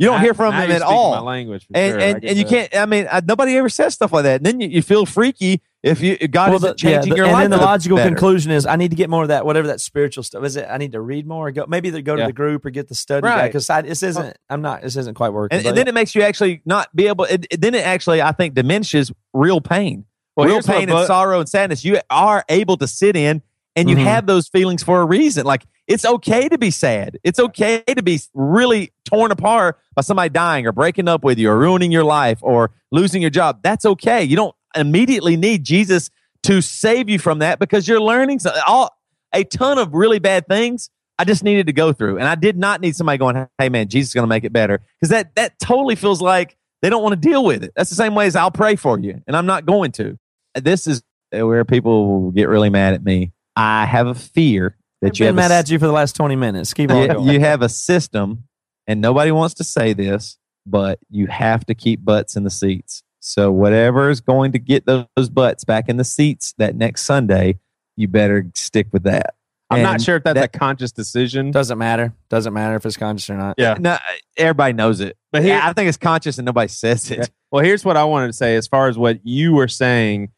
You don't I, hear from him at all. My language and sure, and, and you can't, I mean, I, nobody ever says stuff like that. And then you, you feel freaky if you God well, isn't the, changing yeah, the, your and life. And then the logical better. conclusion is I need to get more of that, whatever that spiritual stuff is. It I need to read more or go, maybe they go yeah. to the group or get the study right. Because this isn't, I'm not, this isn't quite working. And, and then it makes you actually not be able, it, it, then it actually, I think, diminishes real pain. Well, real pain and sorrow and sadness. You are able to sit in and you mm-hmm. have those feelings for a reason. Like, it's okay to be sad. It's okay to be really torn apart by somebody dying or breaking up with you or ruining your life or losing your job. That's okay. You don't immediately need Jesus to save you from that because you're learning something. All, a ton of really bad things I just needed to go through. And I did not need somebody going, hey, man, Jesus is going to make it better. Because that, that totally feels like they don't want to deal with it. That's the same way as I'll pray for you, and I'm not going to. This is where people get really mad at me. I have a fear that I've you been have mad a, at you for the last twenty minutes. Keep on you, going. You have a system, and nobody wants to say this, but you have to keep butts in the seats. So whatever is going to get those, those butts back in the seats that next Sunday, you better stick with that. I'm and not sure if that's that, a conscious decision. Doesn't matter. Doesn't matter if it's conscious or not. Yeah. No, everybody knows it. But here, yeah, I think it's conscious and nobody says it. Yeah. Well, here's what I wanted to say as far as what you were saying.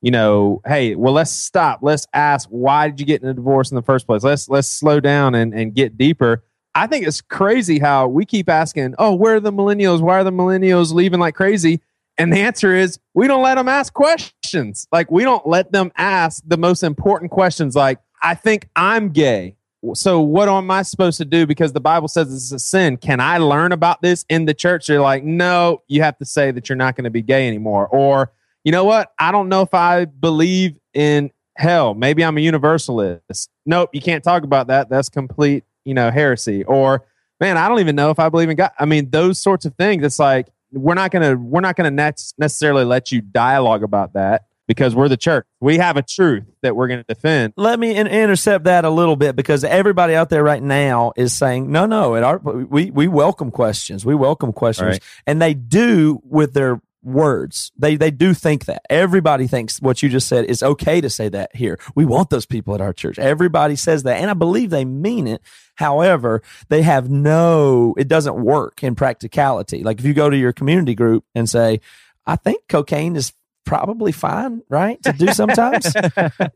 You know, hey, well, let's stop. Let's ask, why did you get in a divorce in the first place? Let's let's slow down and, and get deeper. I think it's crazy how we keep asking, oh, where are the millennials? Why are the millennials leaving like crazy? And the answer is we don't let them ask questions. Like, we don't let them ask the most important questions. Like, I think I'm gay. So what am I supposed to do? Because the Bible says it's a sin. Can I learn about this in the church? They're like, no, you have to say that you're not going to be gay anymore. Or, you know what? I don't know if I believe in hell. Maybe I'm a universalist. Nope, you can't talk about that. That's complete, you know, heresy. Or, man, I don't even know if I believe in God. I mean, those sorts of things. It's like we're not gonna we're not gonna ne- necessarily let you dialogue about that because we're the church. We have a truth that we're gonna defend. Let me in- intercept that a little bit because everybody out there right now is saying, no, no, at our we we welcome questions. We welcome questions, right. And they do with their words. They they do think that. Everybody thinks what you just said is okay to say that here. We want those people at our church. Everybody says that, and I believe they mean it. However, they have no, it doesn't work in practicality. Like if you go to your community group and say, I think cocaine is probably fine, right, to do sometimes,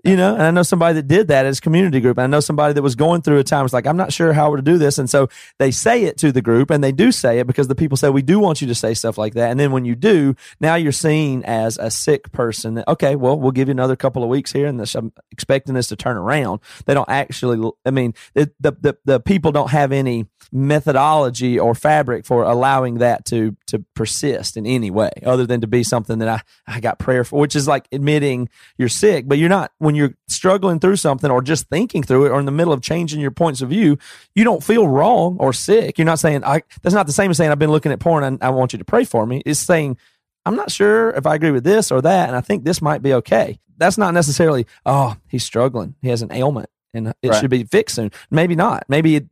you know, and I know somebody that did that as community group. And I know somebody that was going through a time, it's like, I'm not sure how to do this. And so they say it to the group, and they do say it because the people say, we do want you to say stuff like that. And then when you do, now you're seen as a sick person that, okay, well, we'll give you another couple of weeks here, and this, I'm expecting this to turn around. They don't actually, I mean, it, the, the, the people don't have any methodology or fabric for allowing that to, to persist in any way other than to be something that I, I got prayer for, which is like admitting you're sick, but you're not, when you're struggling through something or just thinking through it or in the middle of changing your points of view, you don't feel wrong or sick. You're not saying, I, that's not the same as saying, I've been looking at porn and I want you to pray for me. It's saying, I'm not sure if I agree with this or that, and I think this might be okay. That's not necessarily, oh, he's struggling. He has an ailment and it right. should be fixed soon. Maybe not. Maybe it,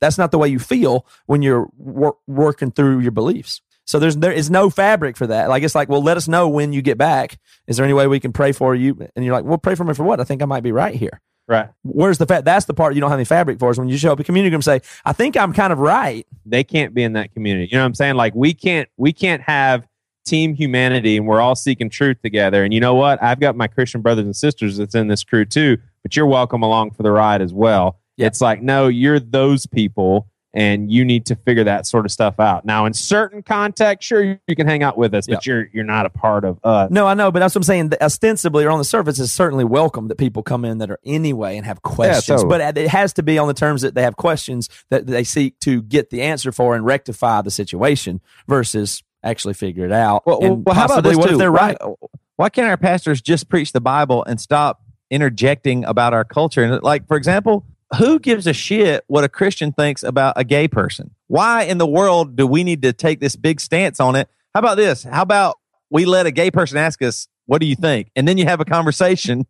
that's not the way you feel when you're wor- working through your beliefs. So there's there is no fabric for that. Like, it's like, well, let us know when you get back. Is there any way we can pray for you? And you're like, well, pray for me for what? I think I might be right here. Right. Where's the fact? That's the part you don't have any fabric for, is when you show up at community and say, I think I'm kind of right. They can't be in that community. You know what I'm saying? Like, we can't we can't have team humanity and we're all seeking truth together. And you know what? I've got my Christian brothers and sisters that's in this crew too, but you're welcome along for the ride as well. Yeah. It's like, no, you're those people, and you need to figure that sort of stuff out. Now, in certain contexts, sure, you can hang out with us, yep. but you're you're not a part of us. No, I know, but that's what I'm saying. The, ostensibly, or on the surface, it's certainly welcome that people come in that are anyway and have questions. Yeah, totally. But it has to be on the terms that they have questions that they seek to get the answer for and rectify the situation versus actually figure it out. Well, and well how about this, what too? If they're right? Why, why can't our pastors just preach the Bible and stop interjecting about our culture? And like, for example, who gives a shit what a Christian thinks about a gay person? Why in the world do we need to take this big stance on it? How about this? How about we let a gay person ask us, what do you think? And then you have a conversation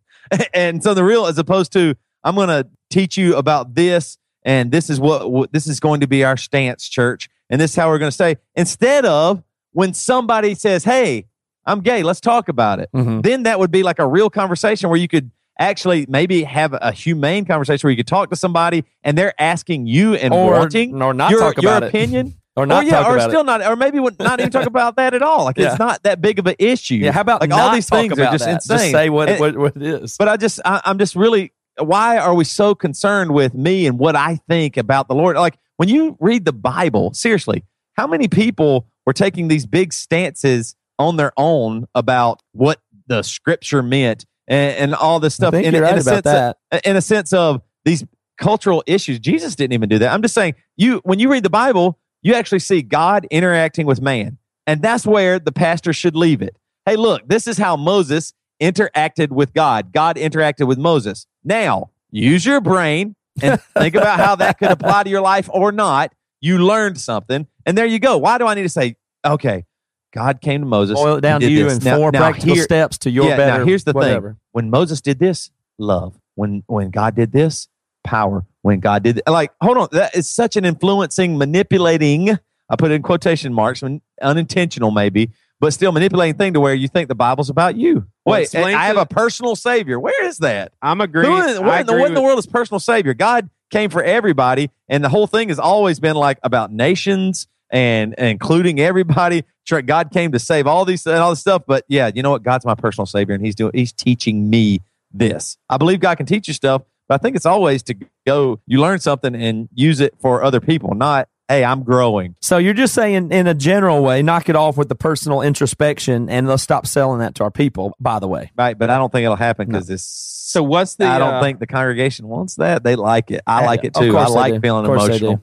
and so the real, as opposed to, I'm going to teach you about this, and this is what, what this is going to be our stance, church, and this is how we're going to say. Instead of when somebody says, "Hey, I'm gay, let's talk about it," mm-hmm. then that would be like a real conversation where you could actually maybe have a humane conversation where you could talk to somebody and they're asking you and or, wanting or not your, talk about your opinion. It. Or not or, yeah, talk or about still it. Not, or maybe not even talk about that at all. Like yeah. it's not that big of an issue. Yeah, how about like all these things are just that. Insane. Just say what, and, what, what it is. But I just, I, I'm just really, why are we so concerned with me and what I think about the Lord? Like when you read the Bible, seriously, how many people were taking these big stances on their own about what the Scripture meant and, and all this stuff? I think you're right about that. In a sense of these cultural issues, Jesus didn't even do that. I'm just saying, you when you read the Bible, you actually see God interacting with man. And that's where the pastor should leave it. Hey, look, this is how Moses interacted with God. God interacted with Moses. Now, use your brain and think about how that could apply to your life or not. You learned something. And there you go. Why do I need to say, okay, God came to Moses. Boil it down to you in four practical steps to your better. Now, here's the thing. When Moses did this, love. When when God did this, power. When God did, like, hold on, that is such an influencing, manipulating, I put it in quotation marks, unintentional maybe, but still manipulating thing to where you think the Bible's about you. Wait, well, I have a personal savior. Where is that? I'm agreeing. Who in, what, in, agree what in the world is personal savior? God came for everybody, and the whole thing has always been like about nations and, and including everybody. God came to save all these and all this stuff, but yeah, you know what? God's my personal savior, and he's doing, he's teaching me this. I believe God can teach you stuff. But I think it's always to go, you learn something and use it for other people, not, hey, I'm growing. So you're just saying in a general way, knock it off with the personal introspection and let's stop selling that to our people, by the way. Right, but I don't think it'll happen because no. it's... So what's the... I don't uh, think the congregation wants that. They like it. I like it too. I like feeling emotional.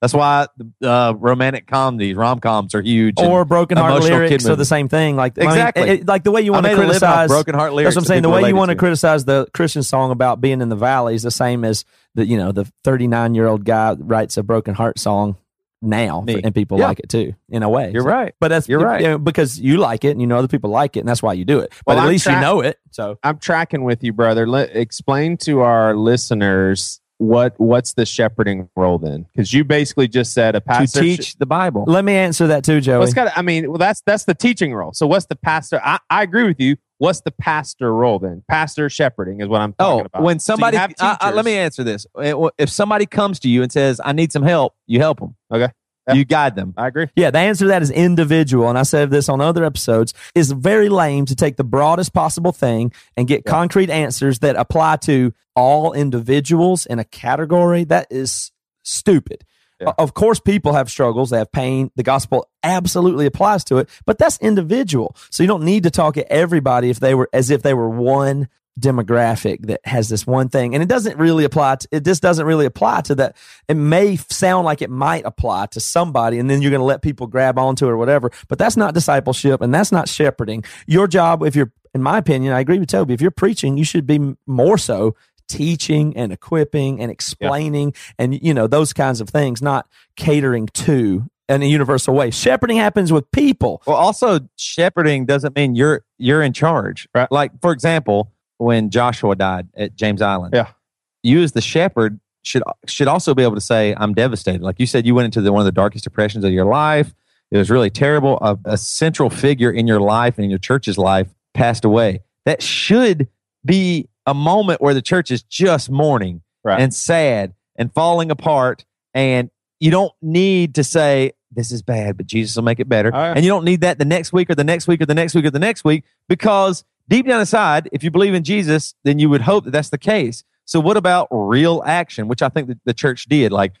That's why uh, romantic comedies, rom-coms are huge. Or broken heart lyrics are the same thing. Like, exactly. I mean, it, like the way you want to criticize... broken heart lyrics. That's what I'm saying. The way you want to criticize the Christian song about being in the valley is the same as the, you know, the thirty-nine-year-old guy writes a broken heart song now, for, and people yeah. like it too, in a way. You're so, right. But that's... You're right. You know, because you like it, and you know other people like it, and that's why you do it. But well, at I'm least tra- you know it. So I'm tracking with you, brother. Let, explain to our listeners... What what's the shepherding role then? Because you basically just said a pastor to teach sh- the Bible. Let me answer that too, Joey. Well, it's gotta, I mean, well, that's that's the teaching role. So what's the pastor? I, I agree with you. What's the pastor role then? Pastor shepherding is what I'm talking oh, about. When somebody, so I, I, let me answer this. If somebody comes to you and says, "I need some help," you help them. Okay. Yeah. You guide them. I agree. Yeah, the answer to that is individual. And I said this on other episodes. It's very lame to take the broadest possible thing and get yeah. concrete answers that apply to all individuals in a category. That is stupid. Yeah. Of course, people have struggles. They have pain. The gospel absolutely applies to it, but that's individual. So you don't need to talk to everybody if they were as if they were one demographic that has this one thing, and it doesn't really apply to, it just doesn't really apply to that. It may sound like it might apply to somebody, and then you're going to let people grab onto it or whatever, but that's not discipleship, and that's not shepherding. Your job, if you're, in my opinion, I agree with Toby, if you're preaching, you should be more so teaching and equipping and explaining yeah. and, you know, those kinds of things, not catering to in a universal way. Shepherding happens with people. Well, also, shepherding doesn't mean you're you're in charge, right? Like, for example, when Joshua died at James Island, yeah. you as the shepherd should should also be able to say, I'm devastated. Like you said, you went into the, one of the darkest depressions of your life. It was really terrible. A, a central figure in your life and in your church's life passed away. That should be a moment where the church is just mourning right. and sad and falling apart. And you don't need to say, this is bad, but Jesus will make it better. Right. And you don't need that the next week or the next week or the next week or the next week, because deep down inside, if you believe in Jesus, then you would hope that that's the case. So what about real action, which I think the, the church did, like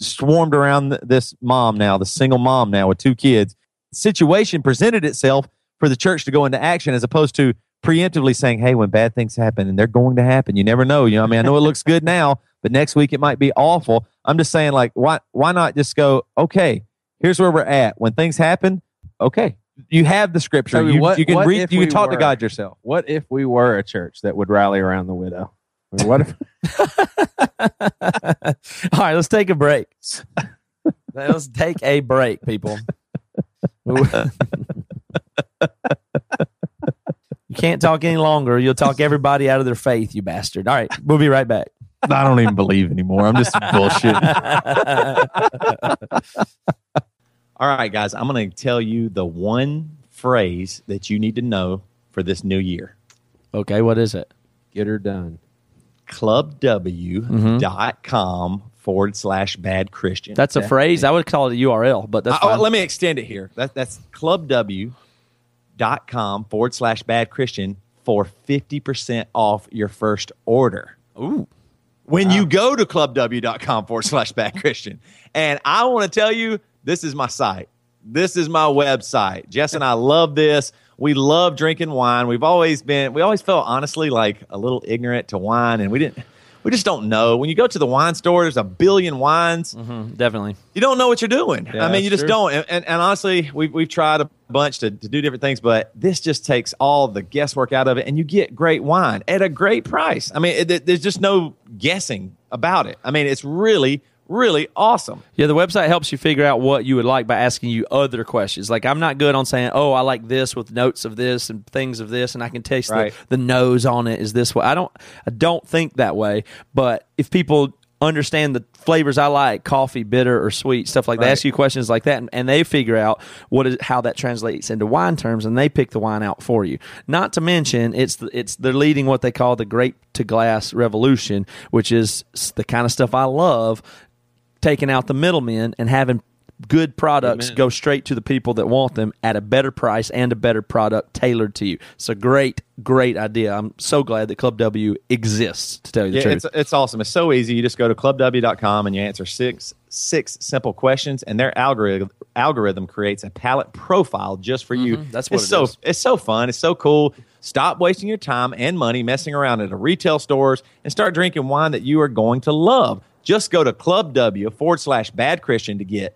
swarmed around th- this mom now, the single mom now with two kids. The situation presented itself for the church to go into action as opposed to preemptively saying, hey, when bad things happen, and they're going to happen, you never know. You know, I mean, I know it looks good now, but next week it might be awful. I'm just saying, like, why why not just go, okay, here's where we're at. When things happen, okay. You have the scripture. So you, what, you can read. You can talk were, to God yourself. What if we were a church that would rally around the widow? I mean, what if? All right, let's take a break. Let's take a break, people. You can't talk any longer. You'll talk everybody out of their faith, you bastard. All right, we'll be right back. I don't even believe anymore. I'm just bullshit. All right, guys, I'm going to tell you the one phrase that you need to know for this new year. Okay, what is it? Get her done. club w dot com mm-hmm. forward slash bad Christian. That's a that phrase. Thing. I would call it a U R L, but that's uh, oh, let me extend it here. That, that's club w dot com forward slash bad Christian for fifty percent off your first order. Ooh. When wow. you go to club w dot com forward slash bad Christian. And I want to tell you, this is my site. This is my website. Jess and I love this. We love drinking wine. We've always been, we always felt honestly like a little ignorant to wine, and we didn't, we just don't know. When you go to the wine store, there's a billion wines. Mm-hmm, definitely. You don't know what you're doing. Yeah, I mean, you just true. don't. And, and, and honestly, we've, we've tried a bunch to, to do different things, but this just takes all the guesswork out of it, and you get great wine at a great price. I mean, it, it, there's just no guessing about it. I mean, it's really really awesome. Yeah, the website helps you figure out what you would like by asking you other questions. Like, I'm not good on saying, oh, I like this with notes of this and things of this, and I can taste right. the, the nose on it is this way. I don't I don't think that way, but if people understand the flavors I like, coffee, bitter, or sweet, stuff like right. that, ask you questions like that, and, and they figure out what is how that translates into wine terms, and they pick the wine out for you. Not to mention, it's the, it's they're leading what they call the grape-to-glass revolution, which is the kind of stuff I love, taking out the middlemen and having good products Amen. go straight to the people that want them at a better price and a better product tailored to you. It's a great, great idea. I'm so glad that Club W exists, to tell you the yeah, truth. It's, it's awesome. It's so easy. You just go to club w dot com and you answer six six simple questions, and their algorithm algorithm creates a palette profile just for mm-hmm. you. That's what it's it so, is. It's so fun. It's so cool. Stop wasting your time and money messing around at a retail stores and start drinking wine that you are going to love. Just go to Club W forward slash Bad Christian to get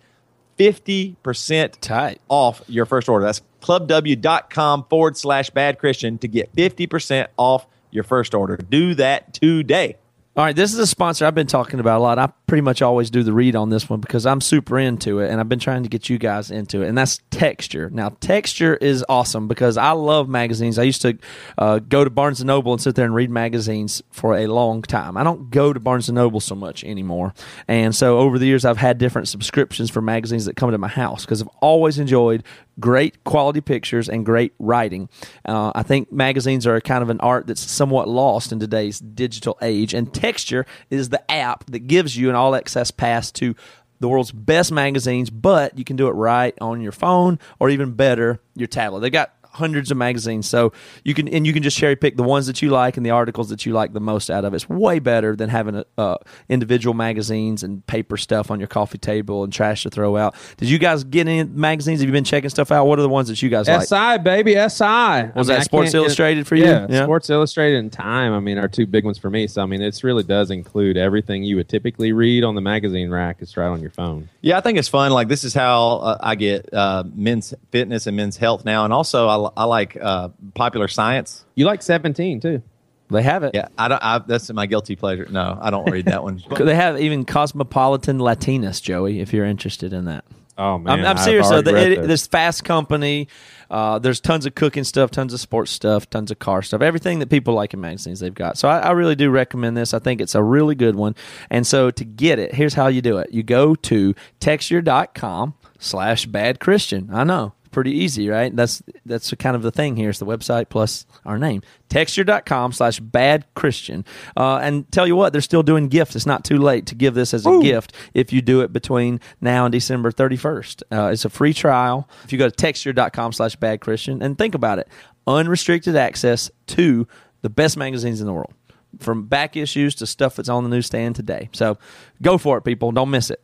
fifty percent Tight. off your first order. That's club w dot com forward slash Bad Christian to get fifty percent off your first order. Do that today. All right, this is a sponsor I've been talking about a lot. I pretty much always do the read on this one because I'm super into it, and I've been trying to get you guys into it, and that's Texture. Now, Texture is awesome because I love magazines. I used to uh, go to Barnes and Noble and sit there and read magazines for a long time. I don't go to Barnes and Noble so much anymore, and so over the years, I've had different subscriptions for magazines that come to my house because I've always enjoyed great quality pictures and great writing. Uh, I think magazines are kind of an art that's somewhat lost in today's digital age, and Texture is the app that gives you an all-access pass to the world's best magazines, but you can do it right on your phone or even better, your tablet. They've got hundreds of magazines, so you can and you can just cherry pick the ones that you like and the articles that you like the most out of it. It's way better than having a, uh, individual magazines and paper stuff on your coffee table and trash to throw out. Did you guys get any magazines? Have you been checking stuff out? What are the ones that you guys like? S I, baby, S I. Was I mean, that Sports Illustrated for you? Yeah, yeah, Sports Illustrated and Time, I mean, are two big ones for me. So, I mean, it really does include everything you would typically read on the magazine rack. It's right on your phone. Yeah, I think it's fun. Like, this is how uh, I get uh, men's fitness and men's health now. And also, I I like uh, Popular Science. You like seventeen, too. They have it. Yeah, I don't. I, that's my guilty pleasure. No, I don't read that one. They have even Cosmopolitan Latinas, Joey, if you're interested in that. Oh, man. I'm, I'm serious. So the, it, there's Fast Company. Uh, there's tons of cooking stuff, tons of sports stuff, tons of car stuff. Everything that people like in magazines, they've got. So I, I really do recommend this. I think it's a really good one. And so to get it, here's how you do it. You go to texture dot com slash bad Christian. I know. Pretty easy, right? That's that's kind of the thing here. It's the website plus our name. Texture dot com slash bad Christian. Uh, and tell you what, they're still doing gifts. It's not too late to give this as a Ooh. gift if you do it between now and December thirty-first. Uh, it's a free trial. If you go to texture dot com slash bad Christian, and think about it, unrestricted access to the best magazines in the world, from back issues to stuff that's on the newsstand today. So go for it, people. Don't miss it.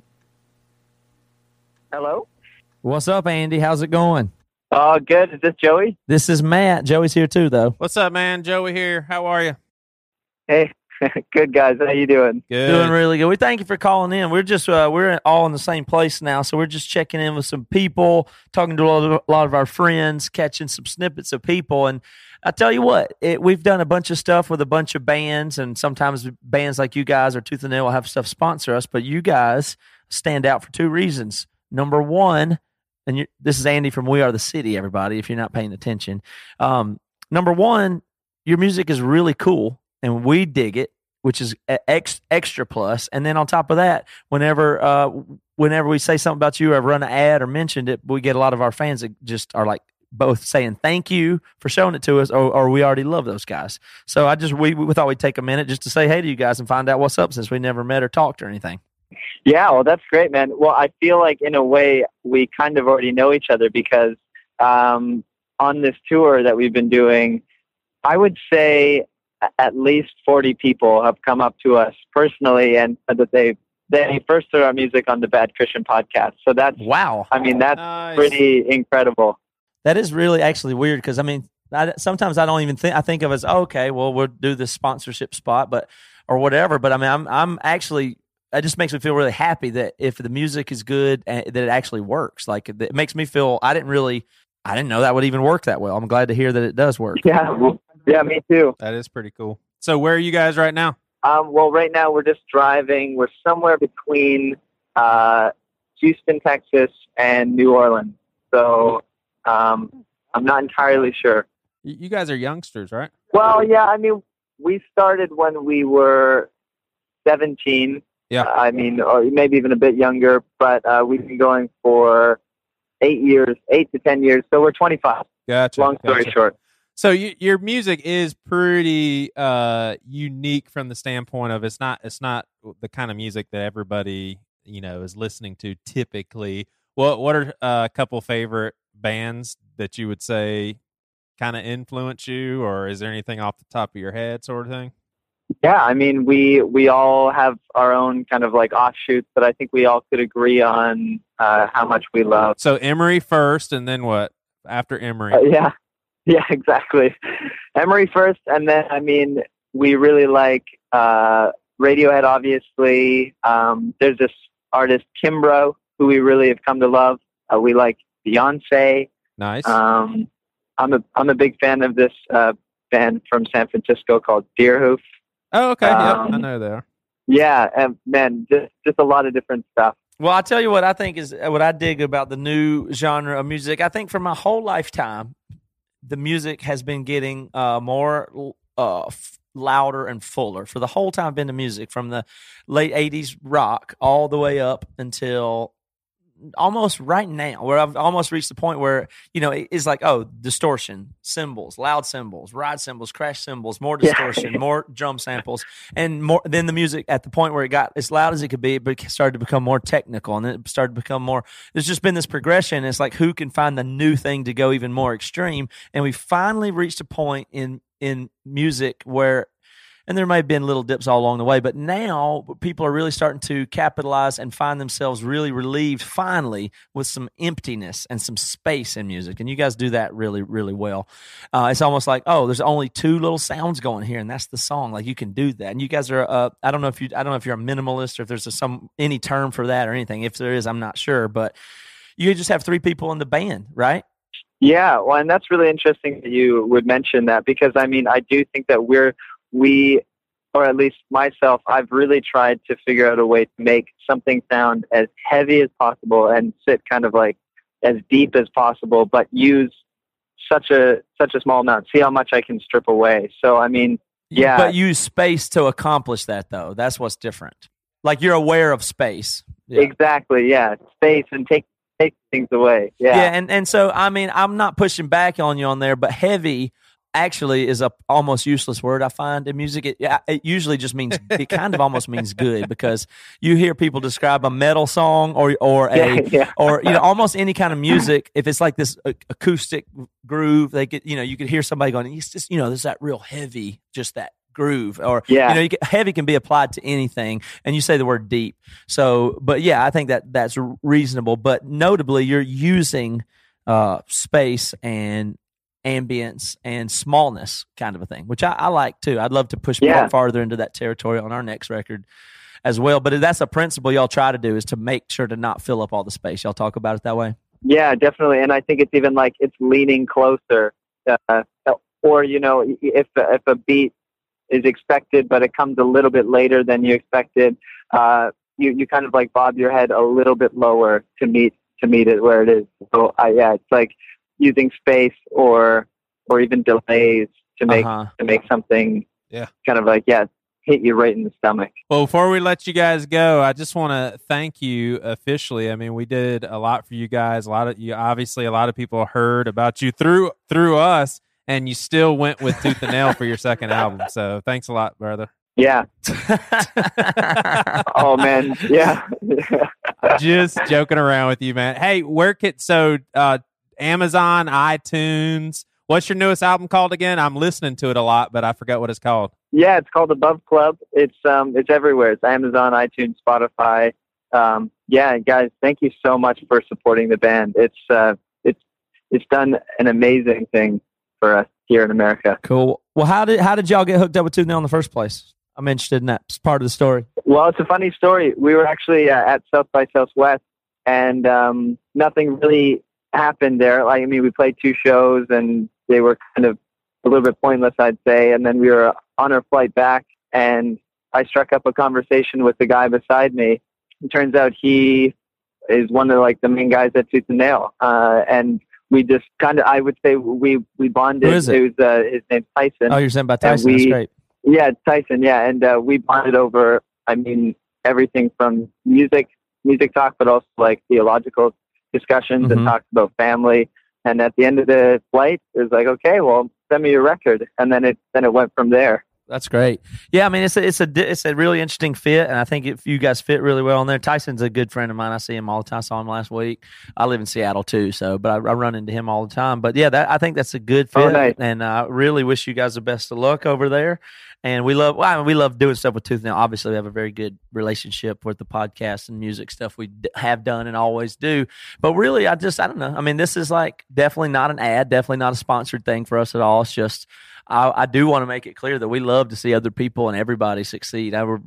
Hello? What's up, Andy? How's it going? Uh, good. Is this Joey? This is Matt. Joey's here too, though. What's up, man? Joey here. How are you? Hey, good guys. How you doing? Good. Doing really good. We thank you for calling in. We're just uh, we're all in the same place now, so we're just checking in with some people, talking to a lot of, a lot of our friends, catching some snippets of people, and I tell you what, it, we've done a bunch of stuff with a bunch of bands, and sometimes bands like you guys or Tooth and Nail will have stuff sponsor us, but you guys stand out for two reasons. Number one. And you, this is Andy from We Are The City, everybody, if you're not paying attention. Um, number one, your music is really cool, and we dig it, which is ex, extra plus. And then on top of that, whenever uh, whenever we say something about you or run an ad or mentioned it, we get a lot of our fans that just are like both saying thank you for showing it to us, or, or we already love those guys. So I just we, we thought we'd take a minute just to say hey to you guys and find out what's up since we never met or talked or anything. Yeah, well, that's great, man. Well, I feel like in a way we kind of already know each other because um, on this tour that we've been doing, I would say at least forty people have come up to us personally and said that they they first heard our music on the Bad Christian Podcast. So that's wow. I mean, that's nice. Pretty incredible. That is really actually weird because I mean, I, sometimes I don't even think I think of it as okay, well, we'll do this sponsorship spot, but or whatever. But I mean, I'm I'm actually. It just makes me feel really happy that if the music is good, that it actually works. Like it makes me feel I didn't really, I didn't know that would even work that well. I'm glad to hear that it does work. Yeah, well, yeah, me too. That is pretty cool. So where are you guys right now? Um, well, right now we're just driving. We're somewhere between uh, Houston, Texas, and New Orleans. So um, I'm not entirely sure. You guys are youngsters, right? Well, yeah. I mean, we started when we were seventeen. Yeah, uh, I mean, or maybe even a bit younger, but uh, we've been going for eight years, eight to ten years. So we're twenty-five. Gotcha. Long story gotcha. short. So you, your music is pretty uh, unique from the standpoint of it's not it's not the kind of music that everybody you know is listening to typically. What what are uh, a couple favorite bands that you would say kind of influence you, or is there anything off the top of your head, sort of thing? Yeah, I mean, we we all have our own kind of like offshoots, but I think we all could agree on uh, how much we love. So Emory first, and then what? After Emory. Uh, yeah, yeah, exactly. Emory first, and then, I mean, we really like uh, Radiohead, obviously. Um, there's this artist, Kimbrough, who we really have come to love. Uh, we like Beyonce. Nice. Um, I'm a I'm a big fan of this uh, band from San Francisco called Deerhoof. Oh, okay. Um, yeah, I know they are. Yeah, and man, just, just a lot of different stuff. Well, I'll tell you what I think is what I dig about the new genre of music. I think for my whole lifetime, the music has been getting uh, more uh, f- louder and fuller. For the whole time I've been to music, from the late eighties rock all the way up until almost right now, where I've almost reached the point where, you know, it's like, oh, distortion, cymbals, loud cymbals, ride cymbals, crash cymbals, more distortion, yeah. more drum samples, and more. Then the music at the point where it got as loud as it could be, but it started to become more technical, and then it started to become more. There's just been this progression. It's like, who can find the new thing to go even more extreme? And we finally reached a point in in music where. And there may have been little dips all along the way, but now people are really starting to capitalize and find themselves really relieved, finally, with some emptiness and some space in music. And you guys do that really, really well. Uh, it's almost like, oh, there's only two little sounds going here, and that's the song. Like you can do that. And you guys are, uh, I don't know if you, I don't know if you're a minimalist or if there's a, some any term for that or anything. If there is, I'm not sure. But you just have three people in the band, right? Yeah. Well, and that's really interesting that you would mention that because I mean, I do think that we're. We, or at least myself, I've really tried to figure out a way to make something sound as heavy as possible and sit kind of like as deep as possible, but use such a such a small amount. See how much I can strip away. So, I mean, yeah. But use space to accomplish that, though. That's what's different. Like you're aware of space. Yeah. Exactly, yeah. Space and take take things away. Yeah, yeah and, and so, I mean, I'm not pushing back on you on there, but heavy actually is a almost useless word I find in music. It, it usually just means, it kind of almost means good because you hear people describe a metal song or, or a, yeah, yeah. or, you know, almost any kind of music. If it's like this acoustic groove, they get, you know, you could hear somebody going, it's just, you know, there's that real heavy, just that groove or, yeah. you know, you get, heavy can be applied to anything. And you say the word deep. So, but yeah, I think that that's reasonable, but notably you're using uh, space and, ambience and smallness kind of a thing, which I, I like too. I'd love to push yeah. more farther into that territory on our next record as well. But that's a principle y'all try to do is to make sure to not fill up all the space. Y'all talk about it that way? Yeah, definitely. And I think it's even like it's leaning closer uh, or, you know, if, if a beat is expected, but it comes a little bit later than you expected, uh, you, you kind of like bob your head a little bit lower to meet, to meet it where it is. So uh, yeah, it's like, using space or or even delays to make uh-huh. to make something yeah. kind of like yeah hit you right in the stomach. Well, before we let you guys go, I just want to thank you officially. I mean, we did a lot for you guys. A lot of you, obviously, a lot of people heard about you through through us, and you still went with Tooth and Nail for your second album. So thanks a lot, brother. Yeah. Oh man. Yeah. Just joking around with you, man. Hey, where could so uh, Amazon, iTunes. What's your newest album called again? I'm listening to it a lot, but I forgot what it's called. Yeah, it's called Above Club. It's um, it's everywhere. It's Amazon, iTunes, Spotify. Um, yeah, guys, thank you so much for supporting the band. It's uh, it's it's done an amazing thing for us here in America. Cool. Well, how did how did y'all get hooked up with Tooth and Nail in the first place? I'm interested in that. It's part of the story. Well, it's a funny story. We were actually uh, at South by Southwest, and um, nothing really happened there. Like, I mean, we played two shows, and they were kind of a little bit pointless, I'd say. And then we were on our flight back, and I struck up a conversation with the guy beside me. It turns out he is one of like the main guys at Tooth and Nail, uh, and we just kind of, I would say, we we bonded. Who is it? It was, uh, his name's Tyson. Oh, you're saying about Tyson? We, That's great. Yeah, Tyson. Yeah, and uh, we bonded over, I mean, everything from music, music talk, but also like theological discussions, mm-hmm. and talked about family. And at the end of the flight, it was like, okay, well, send me your record, and then it then it went from there. That's great. Yeah, I mean, it's a, it's a it's a really interesting fit, and I think if you guys fit really well on there. Tyson's a good friend of mine. I see him all the time. I saw him last week. I live in Seattle too, so but I, I run into him all the time. But yeah, that, I think that's a good fit, oh, nice. And I uh, really wish you guys the best of luck over there. And we love well, I mean, we love doing stuff with Tooth and Nail. Obviously, we have a very good relationship with the podcast and music stuff we d- have done and always do. But really, I just I don't know. I mean, this is like definitely not an ad, definitely not a sponsored thing for us at all. It's just. I, I do want to make it clear that we love to see other people and everybody succeed. I, we're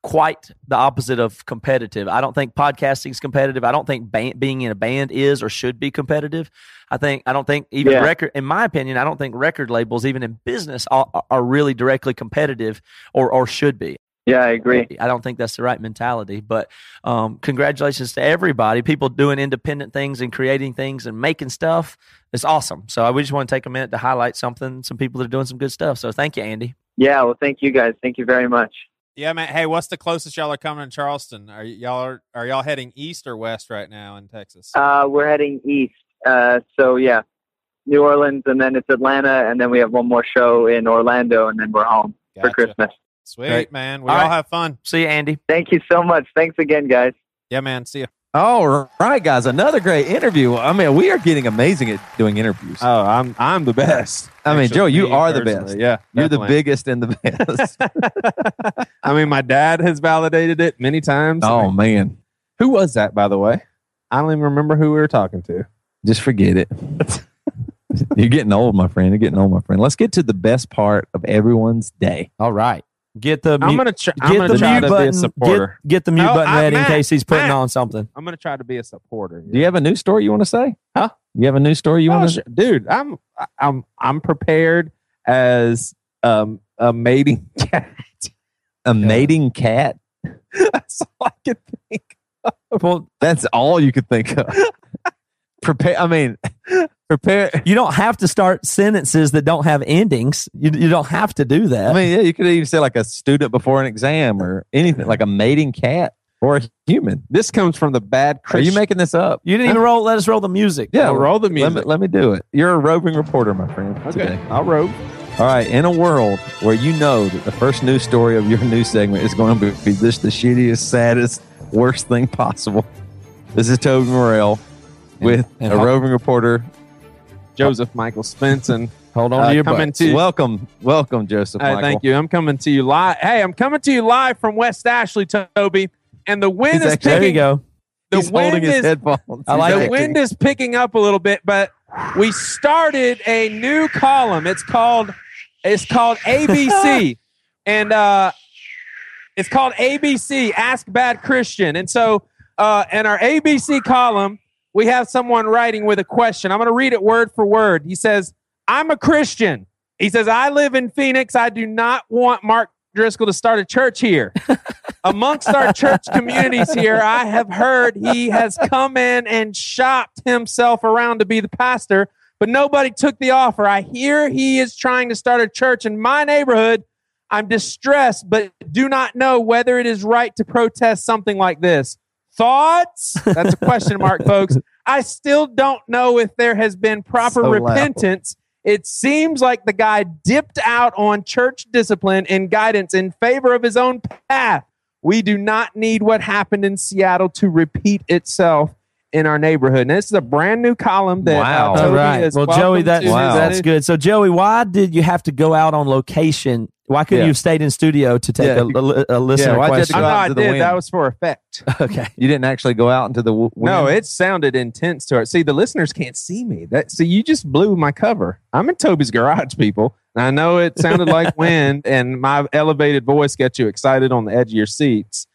quite the opposite of competitive. I don't think podcasting is competitive. I don't think band, being in a band is or should be competitive. I think I don't think even yeah. record, in my opinion, I don't think record labels, even in business, are, are really directly competitive or, or should be. Yeah, I agree. I don't think that's the right mentality, but um, congratulations to everybody. People doing independent things and creating things and making stuff. It's awesome. So I, we just want to take a minute to highlight something, some people that are doing some good stuff. So thank you, Andy. Yeah, well, thank you guys. Thank you very much. Yeah, man. Hey, what's the closest y'all are coming in Charleston? Are y'all are, are y'all heading east or west right now in Texas? Uh, we're heading east. Uh, so, yeah, New Orleans, and then it's Atlanta, and then we have one more show in Orlando, and then we're home gotcha. for Christmas. Sweet, Great. man. We all, all right. have fun. See you, Andy. Thank you so much. Thanks again, guys. Yeah, man. See you. All right, guys. Another great interview. I mean, we are getting amazing at doing interviews. Oh, I'm I'm the best. I mean, Actually, Joe, you are the best. Yeah, you're definitely. the biggest and the best. I mean, my dad has validated it many times. Oh, I mean, man. Who was that, by the way? I don't even remember who we were talking to. Just forget it. You're getting old, my friend. You're getting old, my friend. Let's get to the best part of everyone's day. All right. Get the mute, I'm gonna, tr- I'm get gonna the try mute to button, be a supporter. Get, get the mute oh, button ready in case he's putting Matt, on something. I'm going to try to be a supporter. Yeah. Do you have a new story you want to say? Huh? You have a new story you oh, want to sh- Dude, I'm I'm I'm prepared as um, a mating cat. A yeah. mating cat? That's all I could think of. Well, that's all you could think of. Prepare. I mean, prepare. You don't have to start sentences that don't have endings. You you don't have to do that. I mean, yeah, you could even say like a student before an exam or anything, like a mating cat or a human. This comes from the Bad Christian. Are you making this up? You didn't even roll. Let us roll the music. Yeah, oh, roll the music. Let me, let me do it. You're a roving reporter, my friend. Okay, today. I'll rove. All right. In a world where you know that the first news story of your news segment is going to be just the shittiest, saddest, worst thing possible. This is Toby Morrell. With and a ho- roving reporter, Joseph Michael Spenson. Hold on uh, to your coming to you. Welcome, welcome, Joseph Michael. Hey, thank you. I'm coming to you live. Hey, I'm coming to you live from West Ashley, Toby. And the wind He's is actually, picking. There you go. The He's wind holding is, his headphones. I like the it. wind is picking up a little bit, but we started a new column. It's called it's called A B C, and uh, it's called A B C Ask Bad Christian. And so, uh, in our A B C column. We have someone writing with a question. I'm going to read it word for word. He says, I'm a Christian. He says, I live in Phoenix. I do not want Mark Driscoll to start a church here. Amongst our church communities here, I have heard he has come in and shopped himself around to be the pastor, but nobody took the offer. I hear he is trying to start a church in my neighborhood. I'm distressed, but do not know whether it is right to protest something like this. Thoughts? That's a question mark, folks. I still don't know if there has been proper so repentance. Loud. It seems like the guy dipped out on church discipline and guidance in favor of his own path. We do not need what happened in Seattle to repeat itself in our neighborhood. And this is a brand new column that wow. uh, Toby All right. is well, Joey, that, wow. that's good. So, Joey, why did you have to go out on location? Why couldn't yeah. you have stayed in studio to take yeah. a, a, a listener yeah, well, question? I, go out I, know I did. Wind. That was for effect. Okay. You didn't actually go out into the wind? No, it sounded intense to it. See, the listeners can't see me. That See, you just blew my cover. I'm in Toby's garage, people. I know it sounded like wind, and my elevated voice got you excited on the edge of your seats.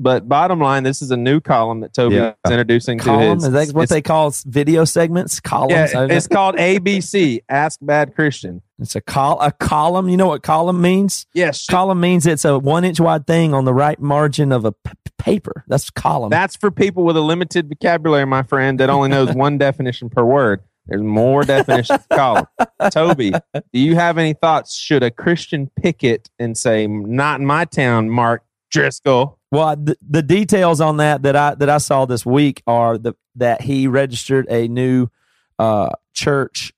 But bottom line, this is a new column that Toby yeah. is introducing column? to his. Is that what they call video segments? Columns? Yeah, it's called A B C, Ask Bad Christian. It's a col a column. You know what column means? Yes. Column means it's a one-inch wide thing on the right margin of a p- paper. That's column. That's for people with a limited vocabulary, my friend, that only knows one definition per word. There's more definitions to column. Toby, do you have any thoughts? Should a Christian picket and say, not in my town, Mark Driscoll? Well, the, the details on that that I that I saw this week are the, that he registered a new uh, church.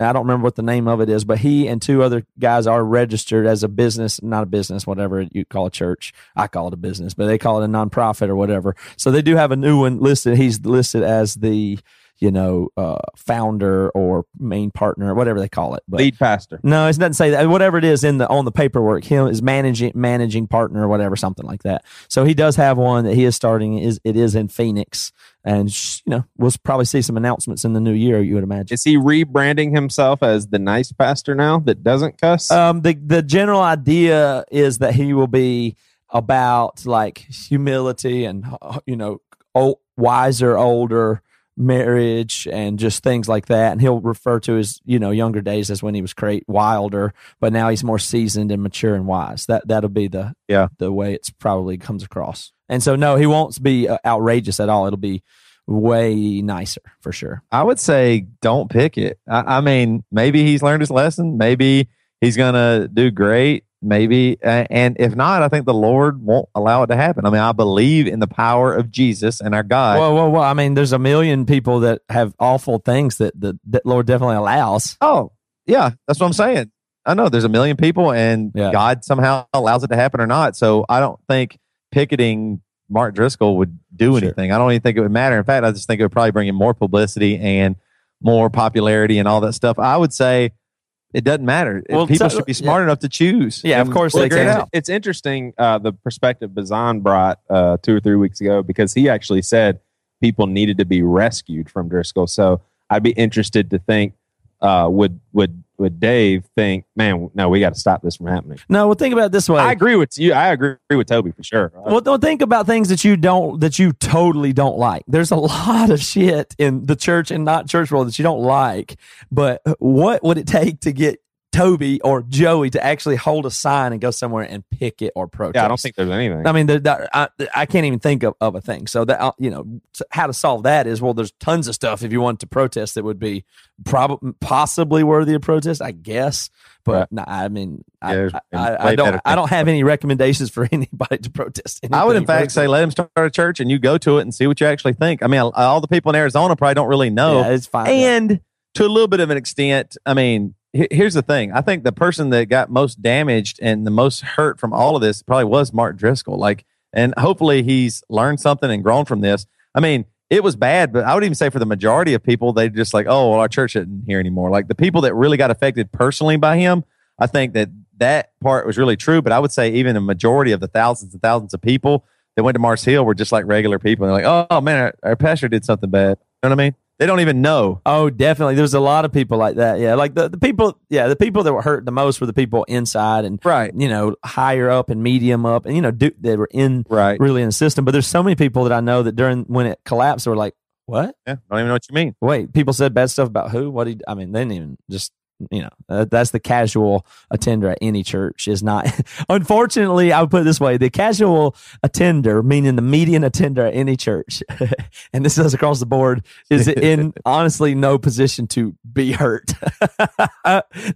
I don't remember what the name of it is, but he and two other guys are registered as a business, not a business, whatever you call a church. I call it a business, but they call it a nonprofit or whatever. So they do have a new one listed. He's listed as the, you know, uh, founder or main partner, whatever they call it. But lead pastor. No, it doesn't say that. Whatever it is in the on the paperwork, him is managing managing partner or whatever, something like that. So he does have one that he is starting. Is it is in Phoenix, and you know we'll probably see some announcements in the new year. You would imagine. Is he rebranding himself as the nice pastor now that doesn't cuss? Um, the the general idea is that he will be about like humility and you know old, wiser, older. Marriage and just things like that, and he'll refer to his you know younger days as when he was great wilder, but now he's more seasoned and mature and wise. That that'll be the yeah the way it's probably comes across. And so no, he won't be outrageous at all. It'll be way nicer for sure. I would say don't pick it. I, I mean, maybe he's learned his lesson. Maybe he's gonna do great. Maybe, uh, and if not, I think the Lord won't allow it to happen. I mean, I believe in the power of Jesus and our God. Well, well, well. I mean, there's a million people that have awful things that the that Lord definitely allows. Oh, yeah, that's what I'm saying. I know there's a million people, and yeah. God somehow allows it to happen or not. So I don't think picketing Mark Driscoll would do sure. anything. I don't even think it would matter. In fact, I just think it would probably bring in more publicity and more popularity and all that stuff. I would say. It doesn't matter. Well, people so, should be smart yeah. enough to choose. Yeah, of course. They it's, out. it's interesting uh, the perspective Bazan brought uh, two or three weeks ago because he actually said people needed to be rescued from Driscoll. So I'd be interested to think uh, would would would Dave think, man, no, we got to stop this from happening. No, well, think about it this way. I agree with you. I agree with Toby for sure. Well, don't think about things that you don't that you totally don't like. There's a lot of shit in the church and not church world that you don't like. But what would it take to get Toby or Joey to actually hold a sign and go somewhere and pick it or protest? Yeah, I don't think there's anything. I mean, there, there, I, I can't even think of, of a thing. So that you know, how to solve that is well, there's tons of stuff. If you wanted to protest, that would be probably possibly worthy of protest, I guess. But right. no, I mean, yeah, I, I, I don't, I don't have any recommendations for anybody to protest. Anything. I would, in fact, right? say let him start a church and you go to it and see what you actually think. I mean, all the people in Arizona probably don't really know. Yeah, it's fine. And right. to a little bit of an extent, I mean. Here's the thing. I think the person that got most damaged and the most hurt from all of this probably was Mark Driscoll. Like, and hopefully he's learned something and grown from this. I mean, it was bad, but I would even say for the majority of people, they just like, oh, well, our church isn't here anymore. Like the people that really got affected personally by him, I think that that part was really true. But I would say even a majority of the thousands and thousands of people that went to Mars Hill were just like regular people. And they're like, oh, man, our, our pastor did something bad. You know what I mean? They don't even know. Oh, definitely. There's a lot of people like that. Yeah. Like the, the people, yeah, the people that were hurt the most were the people inside and, right. you know, higher up and medium up and, you know, do, they were in right. really in the system. But there's so many people that I know that during when it collapsed, they were like, what? Yeah. I don't even know what you mean. Wait, people said bad stuff about who? What? Did, I mean, they didn't even just, you know, uh, that's the casual attender at any church is not. Unfortunately, I would put it this way. The casual attender, meaning the median attender at any church, and this is across the board, is in honestly no position to be hurt.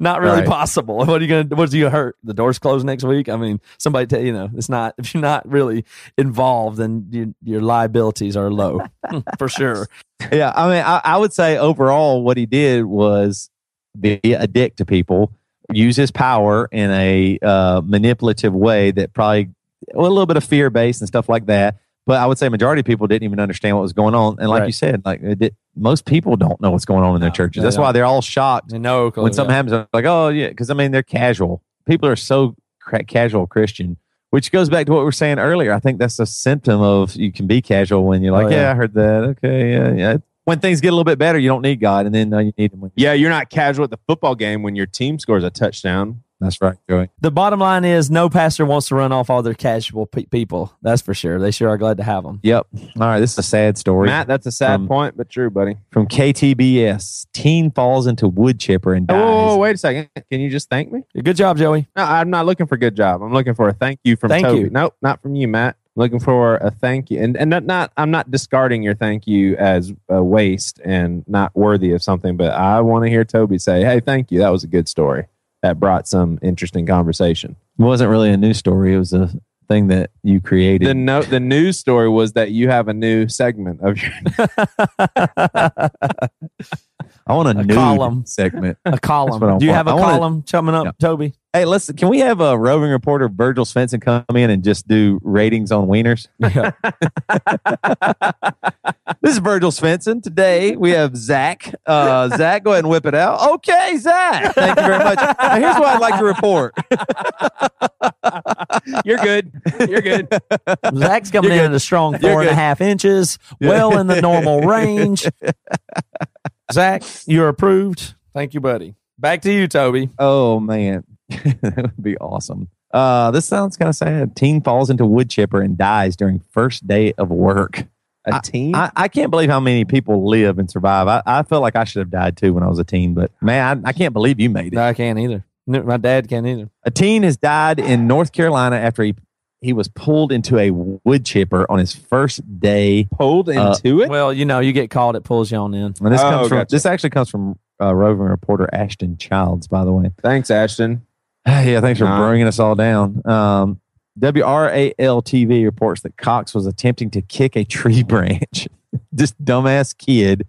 Not really right. possible. What are you going to, what's you hurt? The door's closed next week? I mean, somebody, tell you know, it's not, if you're not really involved, then you, your liabilities are low for sure. Yeah. I mean, I, I would say overall what he did was be a dick to people, use his power in a uh, manipulative way that probably, well, a little bit of fear-based and stuff like that. But I would say majority of people didn't even understand what was going on. And like right. you said, like it did, most people don't know what's going on in their no, churches. That's don't. why they're all shocked they know, when something yeah. happens. They're like, oh, yeah, because, I mean, they're casual. People are so cra- casual Christian, which goes back to what we were saying earlier. I think that's a symptom of you can be casual when you're like, oh, yeah. yeah, I heard that. Okay, yeah, yeah. When things get a little bit better, you don't need God, and then uh, you need him. Yeah, you're not casual at the football game when your team scores a touchdown. That's right, Joey. The bottom line is no pastor wants to run off all their casual pe- people. That's for sure. They sure are glad to have them. Yep. All right, this is a sad story. Matt, that's a sad um, point, but true, buddy. From K T B S, teen falls into wood chipper and dies. Oh, wait a second. Can you just thank me? Good job, Joey. No, I'm not looking for good job. I'm looking for a thank you from thank Toby. You. Nope, not from you, Matt. Looking for a thank you. And and not, not I'm not discarding your thank you as a waste and not worthy of something, but I want to hear Toby say, hey, thank you. That was a good story. That brought some interesting conversation. It wasn't really a news story. It was a thing that you created. The no, the news story was that you have a new segment of your... I want a, a column segment. A column. Do you want. have a I column wanna... coming up, no. Toby? Hey, let's. Can we have a roving reporter, Virgil Svensson, come in and just do ratings on wieners? Yeah. This is Virgil Svensson. Today we have Zach. Uh, Zach, go ahead and whip it out. Okay, Zach. Thank you very much. Now, here's what I'd like to report. You're good. You're good. Zach's coming You're in good. at a strong four and a half inches, well in the normal range. Zach, you're approved. Thank you, buddy. Back to you, Toby. Oh, man. That would be awesome. Uh, this sounds kind of sad. Teen falls into wood chipper and dies during first day of work. A I, teen? I, I can't believe how many people live and survive. I, I felt like I should have died too when I was a teen, but man, I, I can't believe you made it. No, I can't either. No, my dad can't either. A teen has died in North Carolina after he he was pulled into a wood chipper on his first day. Pulled into uh, it? Well, you know, you get called, it pulls you on in. And this oh, comes from gotcha. This actually comes from uh, roving reporter Ashton Childs, by the way. Thanks, Ashton. Yeah, thanks for bringing us all down. Um, W R A L T V reports that Cox was attempting to kick a tree branch. This dumbass kid.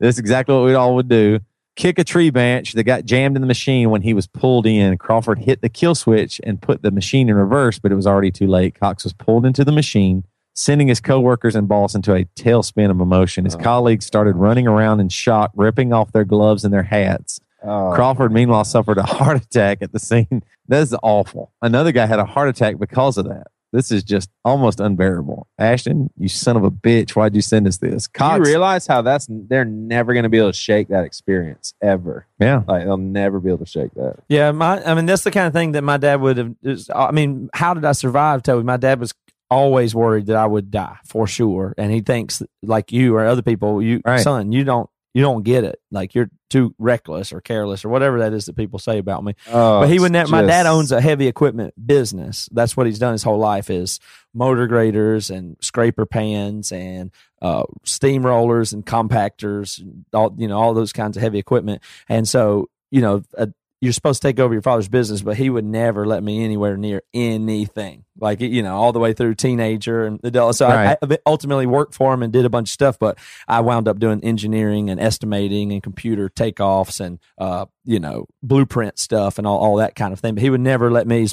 That's exactly what we all would do. Kick a tree branch that got jammed in the machine when he was pulled in. Crawford hit the kill switch and put the machine in reverse, but it was already too late. Cox was pulled into the machine, sending his coworkers and boss into a tailspin of emotion. His oh. colleagues started running around in shock, ripping off their gloves and their hats. Oh. Crawford, meanwhile, suffered a heart attack at the scene. That is awful. Another guy had a heart attack because of that. This is just almost unbearable. Ashton, you son of a bitch. Why'd you send us this? Cox, do you realize how that's, they're never going to be able to shake that experience ever. Yeah. Like, they'll never be able to shake that. Yeah. My, I mean, that's the kind of thing that my dad would have, is, I mean, how did I survive, Toby? My dad was always worried that I would die for sure. And he thinks like you or other people, you right. son, you don't, You don't get it. Like, you're too reckless or careless or whatever that is that people say about me. Oh, but he would never, just... my dad owns a heavy equipment business. That's what he's done his whole life is motor graders and scraper pans and uh, steamrollers and compactors, and all, you know, all those kinds of heavy equipment. And so, you know, a, you're supposed to take over your father's business, but he would never let me anywhere near anything. Like, you know, all the way through teenager and adult. So right. I, I ultimately worked for him and did a bunch of stuff, but I wound up doing engineering and estimating and computer takeoffs and, uh, you know, blueprint stuff and all, all that kind of thing. But he would never let me,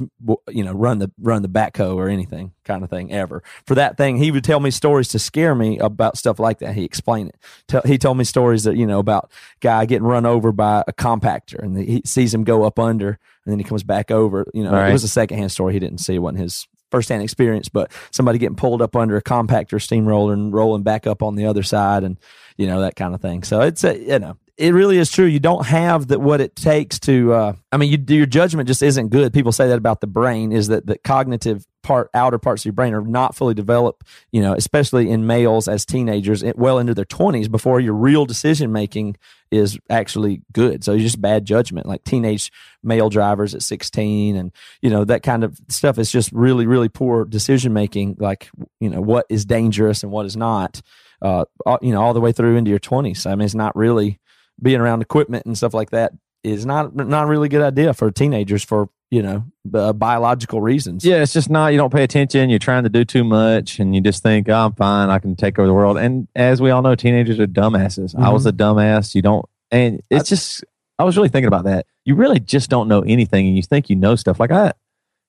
you know, run the run the backhoe or anything kind of thing ever. For that thing, he would tell me stories to scare me about stuff like that. He explained it. Tell, he told me stories that, you know, about guy getting run over by a compactor and he sees him go up under and then he comes back over. You know, right. It was a secondhand story. He didn't see. It wasn't his firsthand experience, but somebody getting pulled up under a compactor steamroller and rolling back up on the other side and, you know, that kind of thing. So it's a, you know, it really is true. You don't have that what it takes to, uh, I mean, you, your judgment just isn't good. People say that about the brain, is that the cognitive part, outer parts of your brain are not fully developed, you know, especially in males as teenagers, well into their twenties, before your real decision-making is actually good. So it's just bad judgment, like teenage male drivers at sixteen and, you know, that kind of stuff is just really, really poor decision-making, like, you know, what is dangerous and what is not, uh, you know, all the way through into your twenties. I mean, it's not really... being around equipment and stuff like that is not not a really good idea for teenagers for, you know, uh, biological reasons. Yeah, it's just not, you don't pay attention, you're trying to do too much, and you just think, oh, I'm fine, I can take over the world. And as we all know, teenagers are dumbasses. Mm-hmm. I was a dumbass. You don't, and it's I, just, I was really thinking about that. You really just don't know anything, and you think you know stuff. Like, I,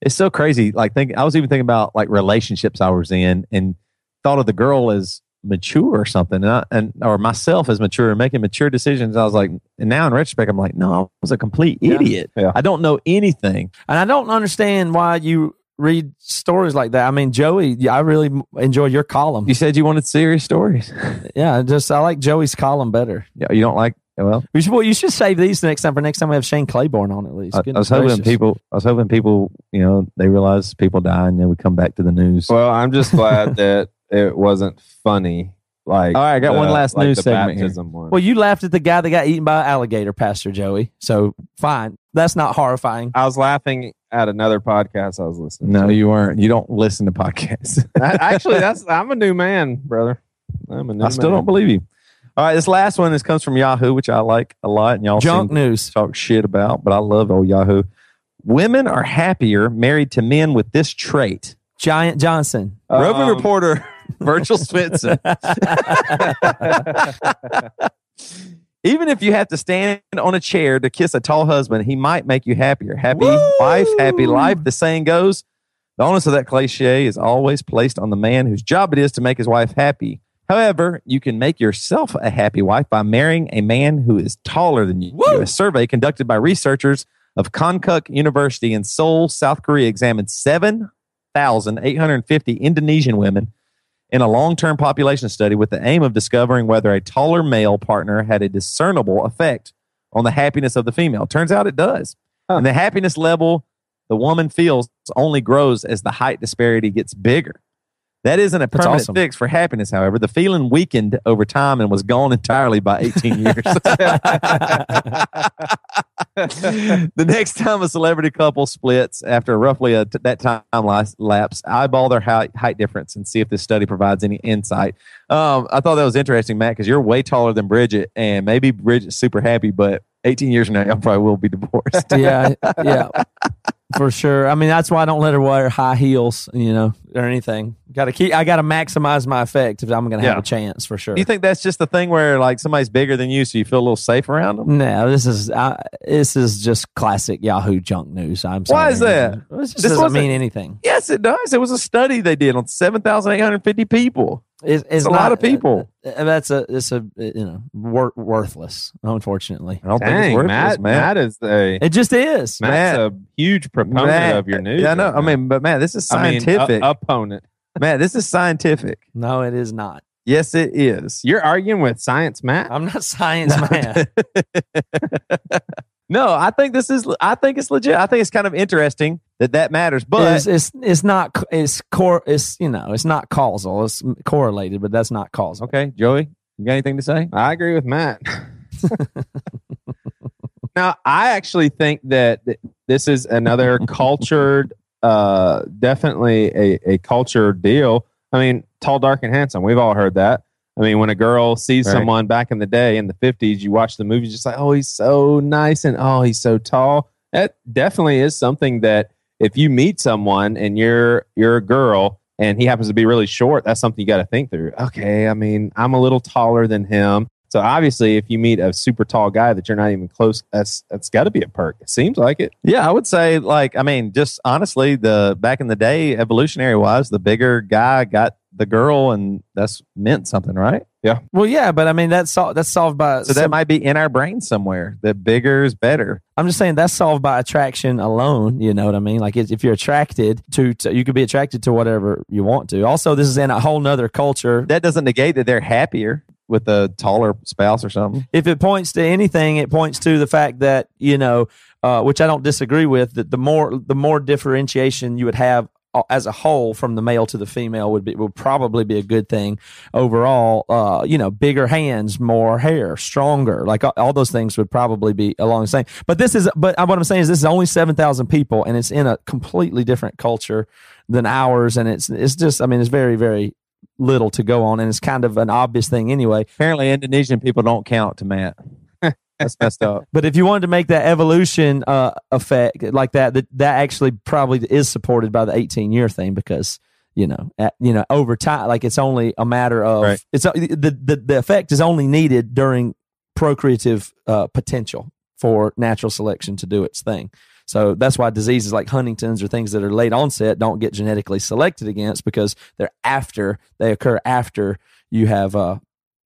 it's so crazy. Like, think, I was even thinking about, like, relationships I was in and thought of the girl as mature or something, and, I, and or myself as mature, making mature decisions. I was like, and now in retrospect, I'm like, no, I was a complete idiot. Yeah. Yeah. I don't know anything, and I don't understand why you read stories like that. I mean, Joey, I really enjoy your column. You said you wanted serious stories. Yeah, just I like Joey's column better. Yeah, you don't like. Well, we should, well, you should save these next time for next time we have Shane Claiborne on at least. I, I was hoping gracious. people, I was hoping people, you know, they realize people die and then we come back to the news. Well, I'm just glad that it wasn't funny. Like, all right, I got the, one last like news segment here. One. Well, you laughed at the guy that got eaten by an alligator, Pastor Joey. So fine, that's not horrifying. I was laughing at another podcast I was listening. No, to. You weren't. You don't listen to podcasts. I, actually, that's I'm a new man, brother. I'm a new. I still man. don't believe you. All right, this last one. This comes from Yahoo, which I like a lot, and y'all junk news talk shit about, but I love old Yahoo. Women are happier married to men with this trait. Giant Johnson, um, roving reporter Virgil Spencer. Even if you have to stand on a chair to kiss a tall husband, he might make you happier. Happy Woo! Wife, happy life. The saying goes, the onus of that cliche is always placed on the man whose job it is to make his wife happy. However, you can make yourself a happy wife by marrying a man who is taller than you. Woo! A survey conducted by researchers of Konkuk University in Seoul, South Korea, examined seven thousand eight hundred fifty Indonesian women in a long-term population study with the aim of discovering whether a taller male partner had a discernible effect on the happiness of the female. Turns out it does. Huh. And the happiness level the woman feels only grows as the height disparity gets bigger. That isn't a permanent awesome. fix for happiness, however. The feeling weakened over time and was gone entirely by eighteen years. The next time a celebrity couple splits after roughly a, that time lapse, eyeball their height, height difference and see if this study provides any insight. Um, I thought that was interesting, Matt, because you're way taller than Bridget, and maybe Bridget's super happy, but eighteen years from now, y'all probably will be divorced. Yeah, yeah. For sure. I mean, that's why I don't let her wear high heels, you know, or anything. Got to keep. I got to maximize my effect if I'm going to have yeah. a chance, for sure. Do you think that's just the thing where like somebody's bigger than you, so you feel a little safe around them? No, this is I, this is just classic Yahoo junk news. I'm sorry. Why is that? This doesn't mean anything. Yes, it does. It was a study they did on seven thousand eight hundred fifty people. It's, it's, it's a not, lot of people. Uh, that's a it's a you know wor- worthless. Unfortunately, I don't Dang, think it's worthless. Matt, Matt. Matt is a it just is. Matt's Matt, a huge proponent Matt, of your news. Yeah, no, right I now. mean, but Matt, this is scientific. I mean, uh, opponent, Matt, this is scientific. No, it is not. Yes, it is. You're arguing with science, Matt. I'm not science, no. Matt. No, I think this is. I think it's legit. I think it's kind of interesting that that matters, but it's it's, it's not it's core it's you know it's not causal. It's correlated, but that's not causal. Okay, Joey, you got anything to say? I agree with Matt. Now, I actually think that th- this is another cultured, uh, definitely a a culture deal. I mean, tall, dark, and handsome. We've all heard that. I mean, when a girl sees right. someone back in the day in the fifties, you watch the movie, just like, oh, he's so nice and oh, he's so tall. That definitely is something that if you meet someone and you're you're a girl and he happens to be really short, that's something you got to think through. Okay, I mean, I'm a little taller than him. So obviously, if you meet a super tall guy that you're not even close, that's that's got to be a perk. It seems like it. Yeah, I would say, like, I mean, just honestly, the back in the day, evolutionary wise, the bigger guy got the girl, and that's meant something, right? Yeah. Well, yeah, but I mean, that's that's solved by so some, that might be in our brain somewhere. The bigger is better. I'm just saying that's solved by attraction alone. You know what I mean? Like, if you're attracted to, to you could be attracted to whatever you want to. Also, this is in a whole nother culture. That doesn't negate that they're happier. with a taller spouse or something. If it points to anything, it points to the fact that, you know, uh, which I don't disagree with, that the more the more differentiation you would have as a whole from the male to the female would be would probably be a good thing overall. Uh, you know, bigger hands, more hair, stronger, like all, all those things would probably be along the same. But this is, but what I'm saying is this is only seven thousand people, and it's in a completely different culture than ours. And it's, it's just, I mean, it's very, very little to go on. And it's kind of an obvious thing anyway. Apparently Indonesian people don't count to Matt. That's messed up. But if you wanted to make that evolution uh, effect like that, that, that actually probably is supported by the eighteen-year thing because, you know, at, you know, over time, like it's only a matter of right. it's the, the the effect is only needed during procreative uh, potential for natural selection to do its thing. So that's why diseases like Huntington's or things that are late onset don't get genetically selected against because they're after they occur after you have uh,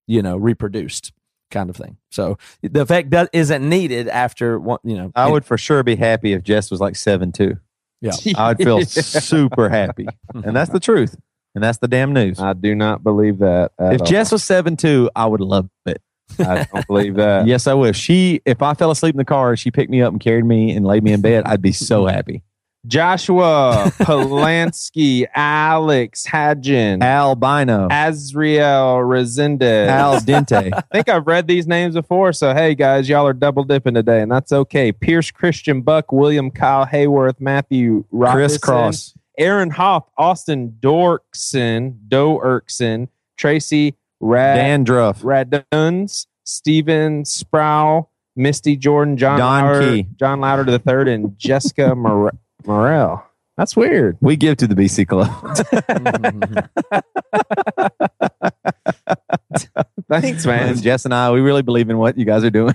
you know, reproduced. Kind of thing. So the effect does, isn't needed after one, you know. I would for sure be happy if Jess was like seven two. Yeah, I'd feel super happy, and that's the truth, and that's the damn news. I do not believe that. If all. Jess was seven two, I would love it. I don't believe that. Yes, I would. She, if I fell asleep in the car, she picked me up and carried me and laid me in bed. I'd be so happy. Joshua Polanski, Alex Hadgen, Albino, Azriel Resendez, Al Dente. I think I've read these names before, so hey guys, y'all are double dipping today, and that's okay. Pierce Christian Buck, William Kyle Hayworth, Matthew Chris Cross, Aaron Hoff, Austin Dorkson, Doerkson, Tracy Rad- Dandruff, Raduns, Stephen Sproul, Misty Jordan, John Louder, John Louder to the third, and Jessica More- Morrell. That's weird. We give to the B C Club. Thanks, man. And Jess and I, we really believe in what you guys are doing.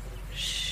Shh.